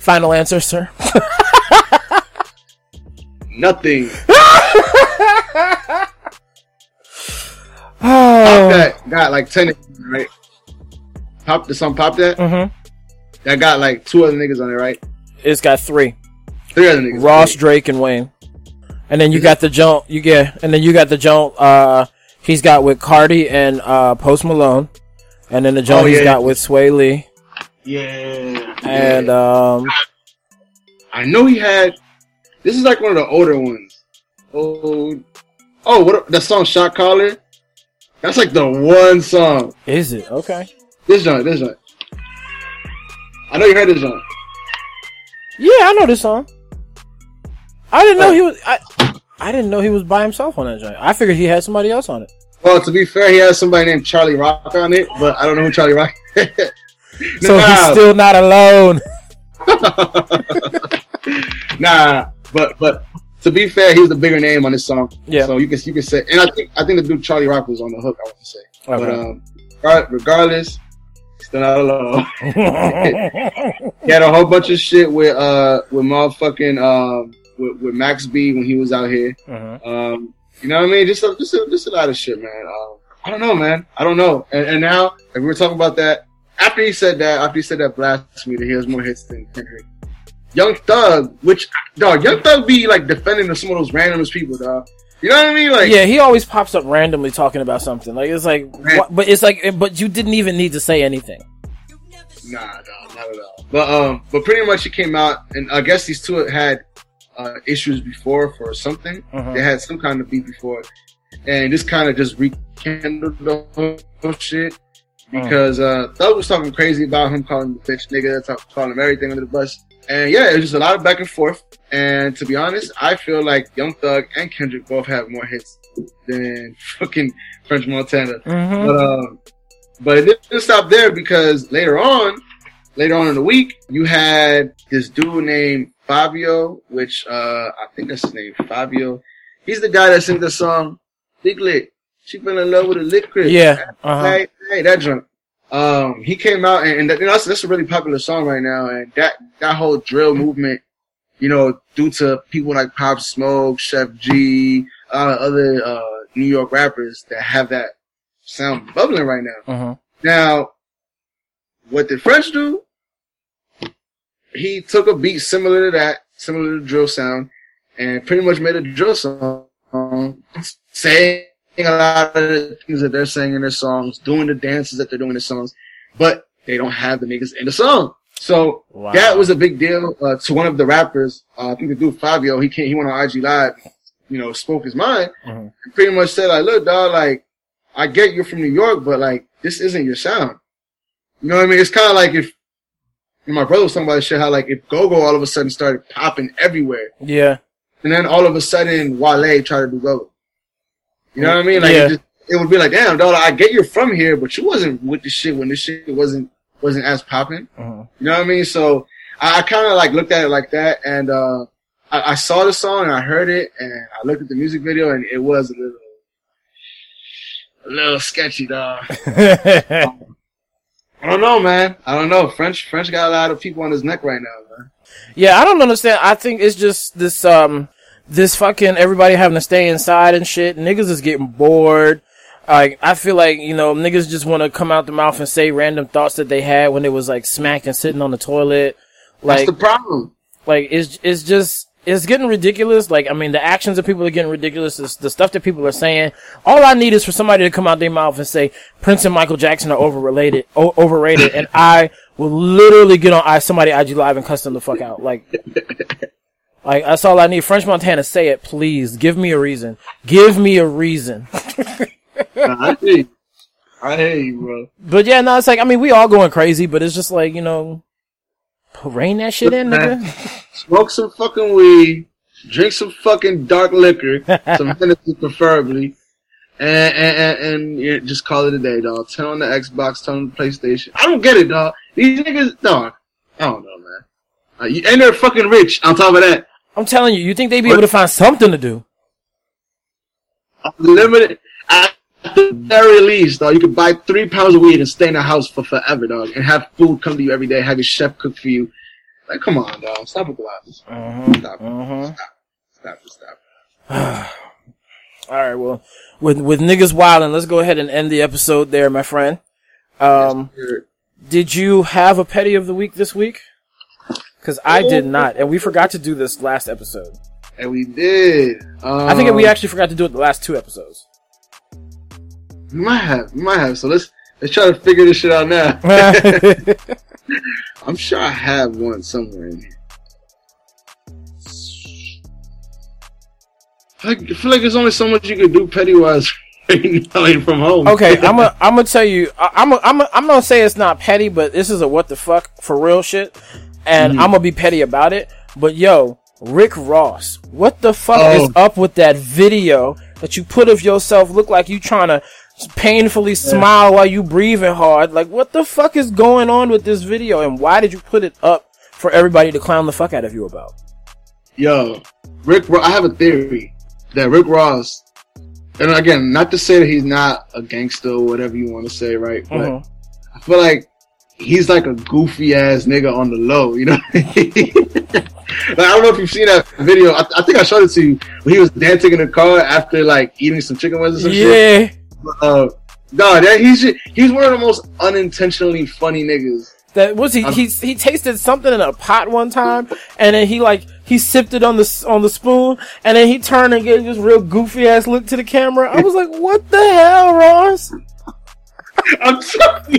Final answer, sir. Nothing. Pop That got like ten niggas, right? Pop the song Pop That? Mm-hmm. That got like two other niggas on it, right? It's got three. Three other niggas. Ross, Drake, and Wayne. And then you got the joint you get and then you got the joint uh he's got with Cardi and uh Post Malone. And then the joint oh, yeah, he's got yeah. with Sway Lee. Yeah. And yeah. um I know he had this is like one of the older ones. Oh Oh, what the song Shot Caller? That's like the one song. Is it? Okay. This joint, this joint. I know you heard this joint. Yeah, I know this song. I didn't know he was. I, I didn't know he was by himself on that joint. I figured he had somebody else on it. Well, to be fair, he has somebody named Charlie Rock on it, but I don't know who Charlie Rock is. So nah. He's still not alone. Nah, but but. To be fair, he was the bigger name on this song. Yeah. So you can you can say, and I think I think the dude Charlie Rock was on the hook. I want to say, okay. But um, regardless, still not alone. He had a whole bunch of shit with uh with motherfucking um with, with Max B when he was out here. Uh-huh. Um, you know what I mean? Just a, just a, just a lot of shit, man. Um, I don't know, man. I don't know. And, and now like we were talking about that after he said that after he said that blasphemy, that he has more hits than Kendrick. Young Thug, which, dog, Young Thug be, like, defending some of those randomest people, dog. You know what I mean? Like, yeah, he always pops up randomly talking about something. Like, it's like, what, but it's like, but you didn't even need to say anything. Nah, dog, not at all. But, um, but pretty much it came out, and I guess these two had uh, issues before for something. Mm-hmm. They had some kind of beef before. And this kind of just rekindled the whole shit. Because uh, Thug was talking crazy about him, calling him a bitch nigga, talk, calling him everything under the bus. And yeah, it was just a lot of back and forth. And to be honest, I feel like Young Thug and Kendrick both have more hits than fucking French Montana. Mm-hmm. But, um, but it didn't stop there because later on, later on in the week, you had this dude named Fabio, which, uh, I think that's his name, Fabio. He's the guy that sings the song, Big Lick. She fell in love with a lick crib. Yeah. Uh-huh. Hey, hey, that drunk. Um, he came out, and, and that, you know, that's, that's a really popular song right now, and that, that whole drill movement, you know, due to people like Pop Smoke, Chef G, uh, other uh, New York rappers that have that sound bubbling right now. Uh-huh. Now, what did French do? He took a beat similar to that, similar to the drill sound, and pretty much made a drill song saying a lot of the things that they're saying in their songs, doing the dances that they're doing in the songs, but they don't have the niggas in the song. So wow. that was a big deal uh, to one of the rappers. Uh, I think the dude Fabio, he came, he went on I G Live, you know, spoke his mind. Mm-hmm. And pretty much said, like, look, dog, like, I get you're from New York, but like, this isn't your sound. You know what I mean? It's kind of like if, and my brother was talking about this shit, how like if Go-Go all of a sudden started popping everywhere. Yeah. And then all of a sudden Wale tried to do Go-Go. You know what I mean? Like yeah. it, just, it would be like, damn, dog, I get you're from here, but you wasn't with this shit when this shit wasn't wasn't as popping. Uh-huh. You know what I mean? So I, I kind of like looked at it like that, and uh I, I saw the song and I heard it, and I looked at the music video, and it was a little, a little sketchy, dog. um, I don't know, man. I don't know. French French got a lot of people on his neck right now, man. Yeah, I don't understand. I think it's just this um this fucking everybody having to stay inside and shit. Niggas is getting bored. Like, I feel like, you know, niggas just want to come out the mouth and say random thoughts that they had when they was like smacked and sitting on the toilet. Like, that's the problem. Like, it's it's just it's getting ridiculous. Like, I mean, the actions of people are getting ridiculous. It's the stuff that people are saying. All I need is for somebody to come out their mouth and say Prince and Michael Jackson are overrated, o- overrated, and I will literally get on I somebody I G Live and cuss them the fuck out. Like. Like, that's all I need. French Montana, say it, please. Give me a reason. Give me a reason. I hear you. I hear you, bro. But yeah, no, it's like, I mean, we all going crazy, but it's just like, you know, rein that shit in, nigga. Smoke some fucking weed, drink some fucking dark liquor, some Hennessy preferably, and, and, and, and yeah, just call it a day, dog. Turn on the Xbox, turn on the PlayStation. I don't get it, dog. These niggas, no, I don't know, man. Uh, you, and they're fucking rich on top of that. I'm telling you, you think they'd be but, able to find something to do? Unlimited, at the very least, dog, you could buy three pounds of weed and stay in the house for forever, dog, and have food come to you every day, have your chef cook for you. Like, come on, dog, stop with the lies. Uh-huh, stop, uh-huh. stop, stop, stop, stop. All right, well, with with niggas wildin', let's go ahead and end the episode there, my friend. Um, yes, did you have a petty of the week this week? Because I did not, and we forgot to do this last episode. And we did. Um, I think we actually forgot to do it the last two episodes. We might have, we might have. So let's let's try to figure this shit out now. I'm sure I have one somewhere in here. I feel like there's only so much you can do petty-wise from home. Okay, I'm gonna I'm gonna tell you. I'm a, I'm a, I'm gonna say it's not petty, but this is a what the fuck for real shit. And mm-hmm. I'm gonna be petty about it, but yo, Rick Ross, what the fuck oh. is up with that video that you put of yourself? Look like you trying to painfully yeah. smile while you breathing hard. Like, what the fuck is going on with this video? And why did you put it up for everybody to clown the fuck out of you about? Yo, Rick, I have a theory that Rick Ross, and again, not to say that he's not a gangster or whatever you want to say, right? But mm-hmm. I feel like he's like a goofy ass nigga on the low, you know. Like, I don't know if you've seen that video. I, th- I think I showed it to you when he was dancing in the car after like eating some chicken wings or some yeah. shit. Uh, no, that he's just, he's one of the most unintentionally funny niggas. That was he? He he tasted something in a pot one time, and then he like he sipped it on the on the spoon, and then he turned and gave this real goofy ass look to the camera. I was like, what the hell, Ross? I'm sorry.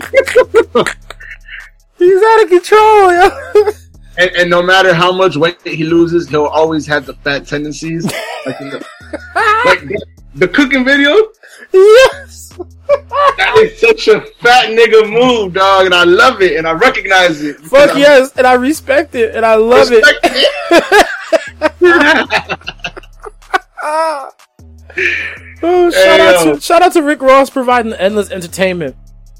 He's out of control, yo. And, and no matter how much weight he loses, he'll always have the fat tendencies. Like, you know, like the, the cooking video? Yes! That was such a fat nigga move, dog. And I love it. And I recognize it. Fuck I'm, yes. And I respect it. And I love it. it. Oh, shout, hey, out to, shout out to Rick Ross providing endless entertainment.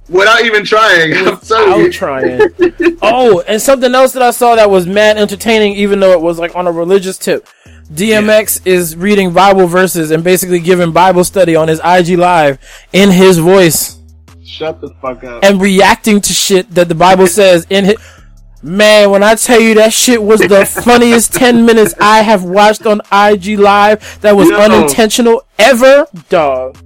Without even trying. I'm sorry. Without trying. Oh, and something else that I saw that was mad entertaining, even though it was like on a religious tip. D M X yeah. is reading Bible verses and basically giving Bible study on his I G Live in his voice. Shut the fuck up. And reacting to shit that the Bible says in his... Man, when I tell you that shit was the funniest ten minutes I have watched on I G Live that was no. unintentional ever, dog.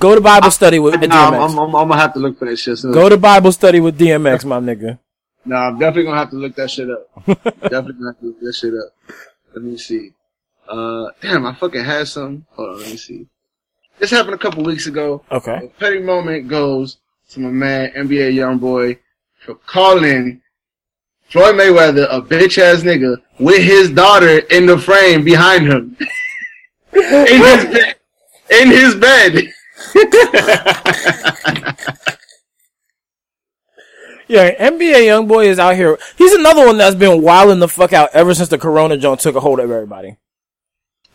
Go to Bible study with D M X. Nah, I'm, I'm, I'm, I'm gonna have to look for that shit. So go to Bible study with D M X, my nigga. Nah, I'm definitely gonna have to look that shit up. Definitely gonna have to look that shit up. Let me see. Uh, damn, I fucking had something. Hold on, let me see. This happened a couple weeks ago. Okay. The petty moment goes to my man, N B A YoungBoy, for calling Floyd Mayweather a bitch-ass nigga with his daughter in the frame behind him. in his bed. In his bed. Yeah, N B A YoungBoy is out here. He's another one that's been wilding the fuck out ever since the Corona joint took a hold of everybody.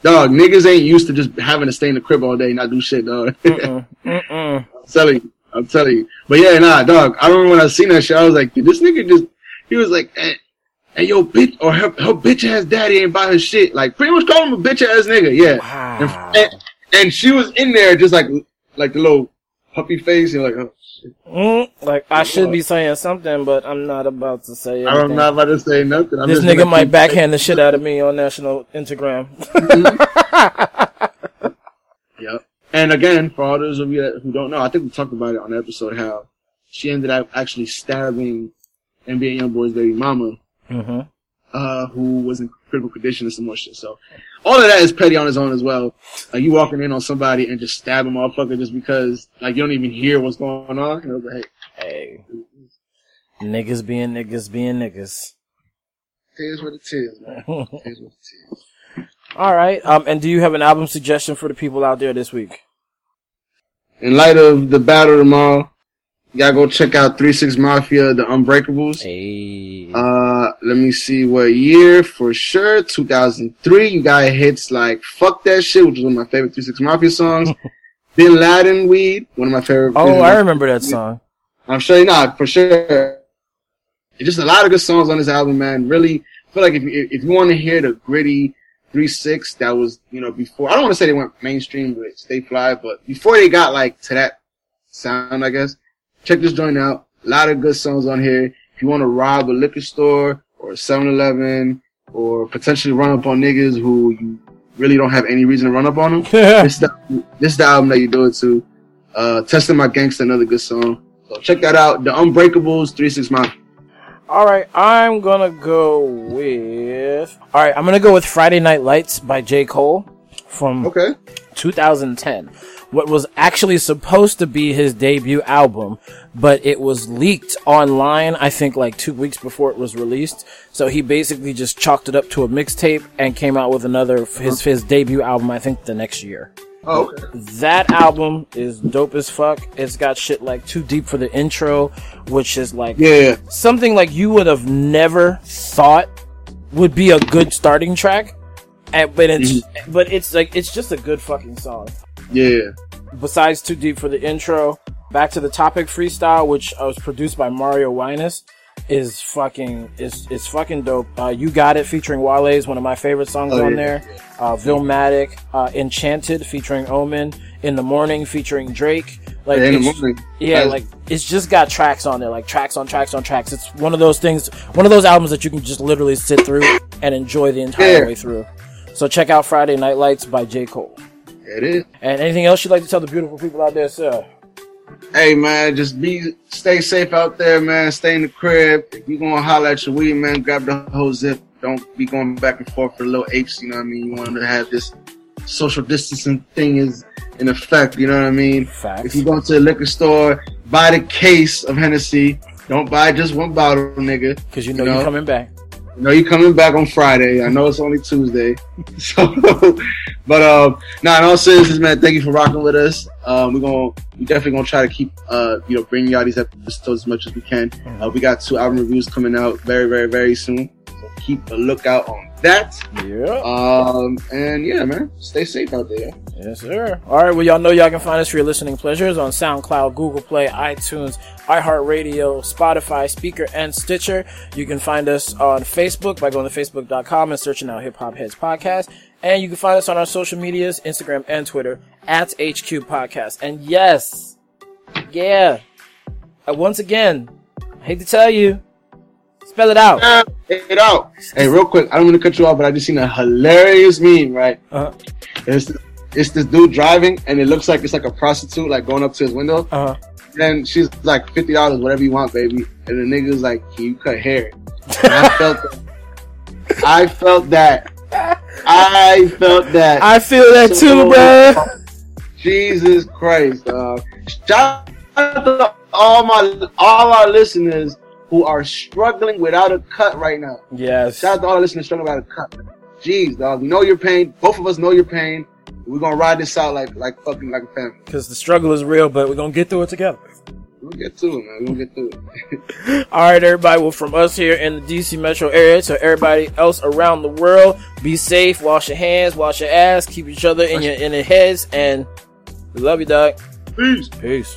Dog, niggas ain't used to just having to stay in the crib all day and not do shit, dog. Mm-mm. Mm-mm. I'm telling you. I'm telling you. But yeah, nah, dog. I remember when I seen that shit, I was like, dude, this nigga just, he was like, eh, and yo, bitch, or her, her bitch-ass daddy ain't buy her shit. Like, pretty much called him a bitch-ass nigga, yeah. Wow. And, and, and she was in there just like, like the little puppy face, and like, oh, shit. Mm, like, I should be saying something, but I'm not about to say anything. I'm not about to say nothing. I'm this just nigga might backhand the shit out of me on national Instagram. Mm-hmm. Yep. And again, for all those of you that, who don't know, I think we talked about it on the episode how she ended up actually stabbing N B A YoungBoy's baby mama, mm-hmm. uh, who was in critical condition and some more shit. So all of that is petty on its own as well. Like you walking in on somebody and just stabbing a motherfucker just because like you don't even hear what's going on. You know, like, hey, hey, niggas being niggas being niggas. Tears with the tears, man. Tears with the tears. All right. Um, and do you have an album suggestion for the people out there this week? In light of the battle tomorrow, you gotta go check out three six Mafia, The Unbreakables. Hey. Uh, let me see what year for sure. two thousand three. You got hits like Fuck That Shit, which is one of my favorite three six Mafia songs. Bin Laden Weed, one of my favorite. Oh, I remember that song. I'm sure you not, for sure. It's just a lot of good songs on this album, man. Really, I feel like if you, if you want to hear the gritty, three six that was, you know, before, I don't want to say they went mainstream with Stay Fly, but before they got like to that sound, I guess, check this joint out. A lot of good songs on here. If you want to rob a liquor store or a seven eleven or potentially run up on niggas who you really don't have any reason to run up on them, this, the, this is the album that you do it to. Uh, Testing My Gangsta, another good song. So check that out. The Unbreakables, three six Mafia. Alright, I'm gonna go with... Alright, I'm gonna go with Friday Night Lights by J. Cole from okay. two thousand ten. What was actually supposed to be his debut album, but it was leaked online, I think like two weeks before it was released. So he basically just chalked it up to a mixtape and came out with another, his, his debut album, I think the next year. Oh, okay. That album is dope as fuck. It's got shit like Too Deep for the Intro, which is like yeah. something like you would have never thought would be a good starting track. And, but it's mm-hmm. but it's like it's just a good fucking song. Yeah. Besides Too Deep for the Intro, Back to the Topic freestyle, which was produced by Mario Winans, is fucking is is fucking dope. Uh, You Got It featuring Wale is one of my favorite songs oh, on yeah. there. Uh, Vilmatic, uh, Enchanted featuring Omen, In the Morning featuring Drake. Like yeah, in the morning. yeah, like it's just got tracks on there, like tracks on tracks on tracks. It's one of those things, one of those albums that you can just literally sit through and enjoy the entire yeah. way through. So check out Friday Night Lights by J. Cole. It is. And anything else you'd like to tell the beautiful people out there, sir? Hey, man, just be, stay safe out there, man. Stay in the crib. If you're going to holler at your weed, man, grab the whole zip. Don't be going back and forth for the little apes, you know what I mean? You want them to have this social distancing thing is in effect, you know what I mean? Facts. If you go to the liquor store, buy the case of Hennessy. Don't buy just one bottle, nigga. Because you know, you know you're coming back. You know you're coming back on Friday. I know it's only Tuesday. So, but um, nah, in all seriousness, man, thank you for rocking with us. Um, we're gonna, we definitely gonna try to keep, uh, you know, bringing y'all these episodes as much as we can. Uh, we got two album reviews coming out very, very, very soon. So keep a lookout on that. Yeah. Um, and yeah, man, stay safe out there. Yes, sir. All right. Well, y'all know y'all can find us for your listening pleasures on SoundCloud, Google Play, iTunes, iHeartRadio, Spotify, Speaker, and Stitcher. You can find us on Facebook by going to facebook dot com and searching out Hip Hop Heads Podcast. And you can find us on our social medias, Instagram and Twitter, at H Q Podcast. And yes, yeah, once again, I hate to tell you, spell it out. Spell it out. Hey, real quick, I don't want to cut you off, but I just seen a hilarious meme, right? Uh-huh. It's, it's this dude driving, and it looks like it's like a prostitute, like going up to his window. Uh-huh. Then she's like, fifty dollars, whatever you want, baby. And the nigga's like, can you cut hair? And I felt that. I felt that. I felt that. I feel that so, too, bro. Jesus Christ, dog. Shout out to all my all our listeners who are struggling without a cut right now. Yes. Shout out to all our listeners struggling without a cut. Jeez, dog. We know your pain. Both of us know your pain. We're gonna ride this out like like fucking like a family. Because the struggle is real, but we're gonna get through it together. We'll get through it, man. We'll get through it. All right, everybody. Well, from us here in the D C metro area to everybody else around the world, be safe. Wash your hands. Wash your ass. Keep each other in your in your heads. And we love you, dog. Peace. Peace.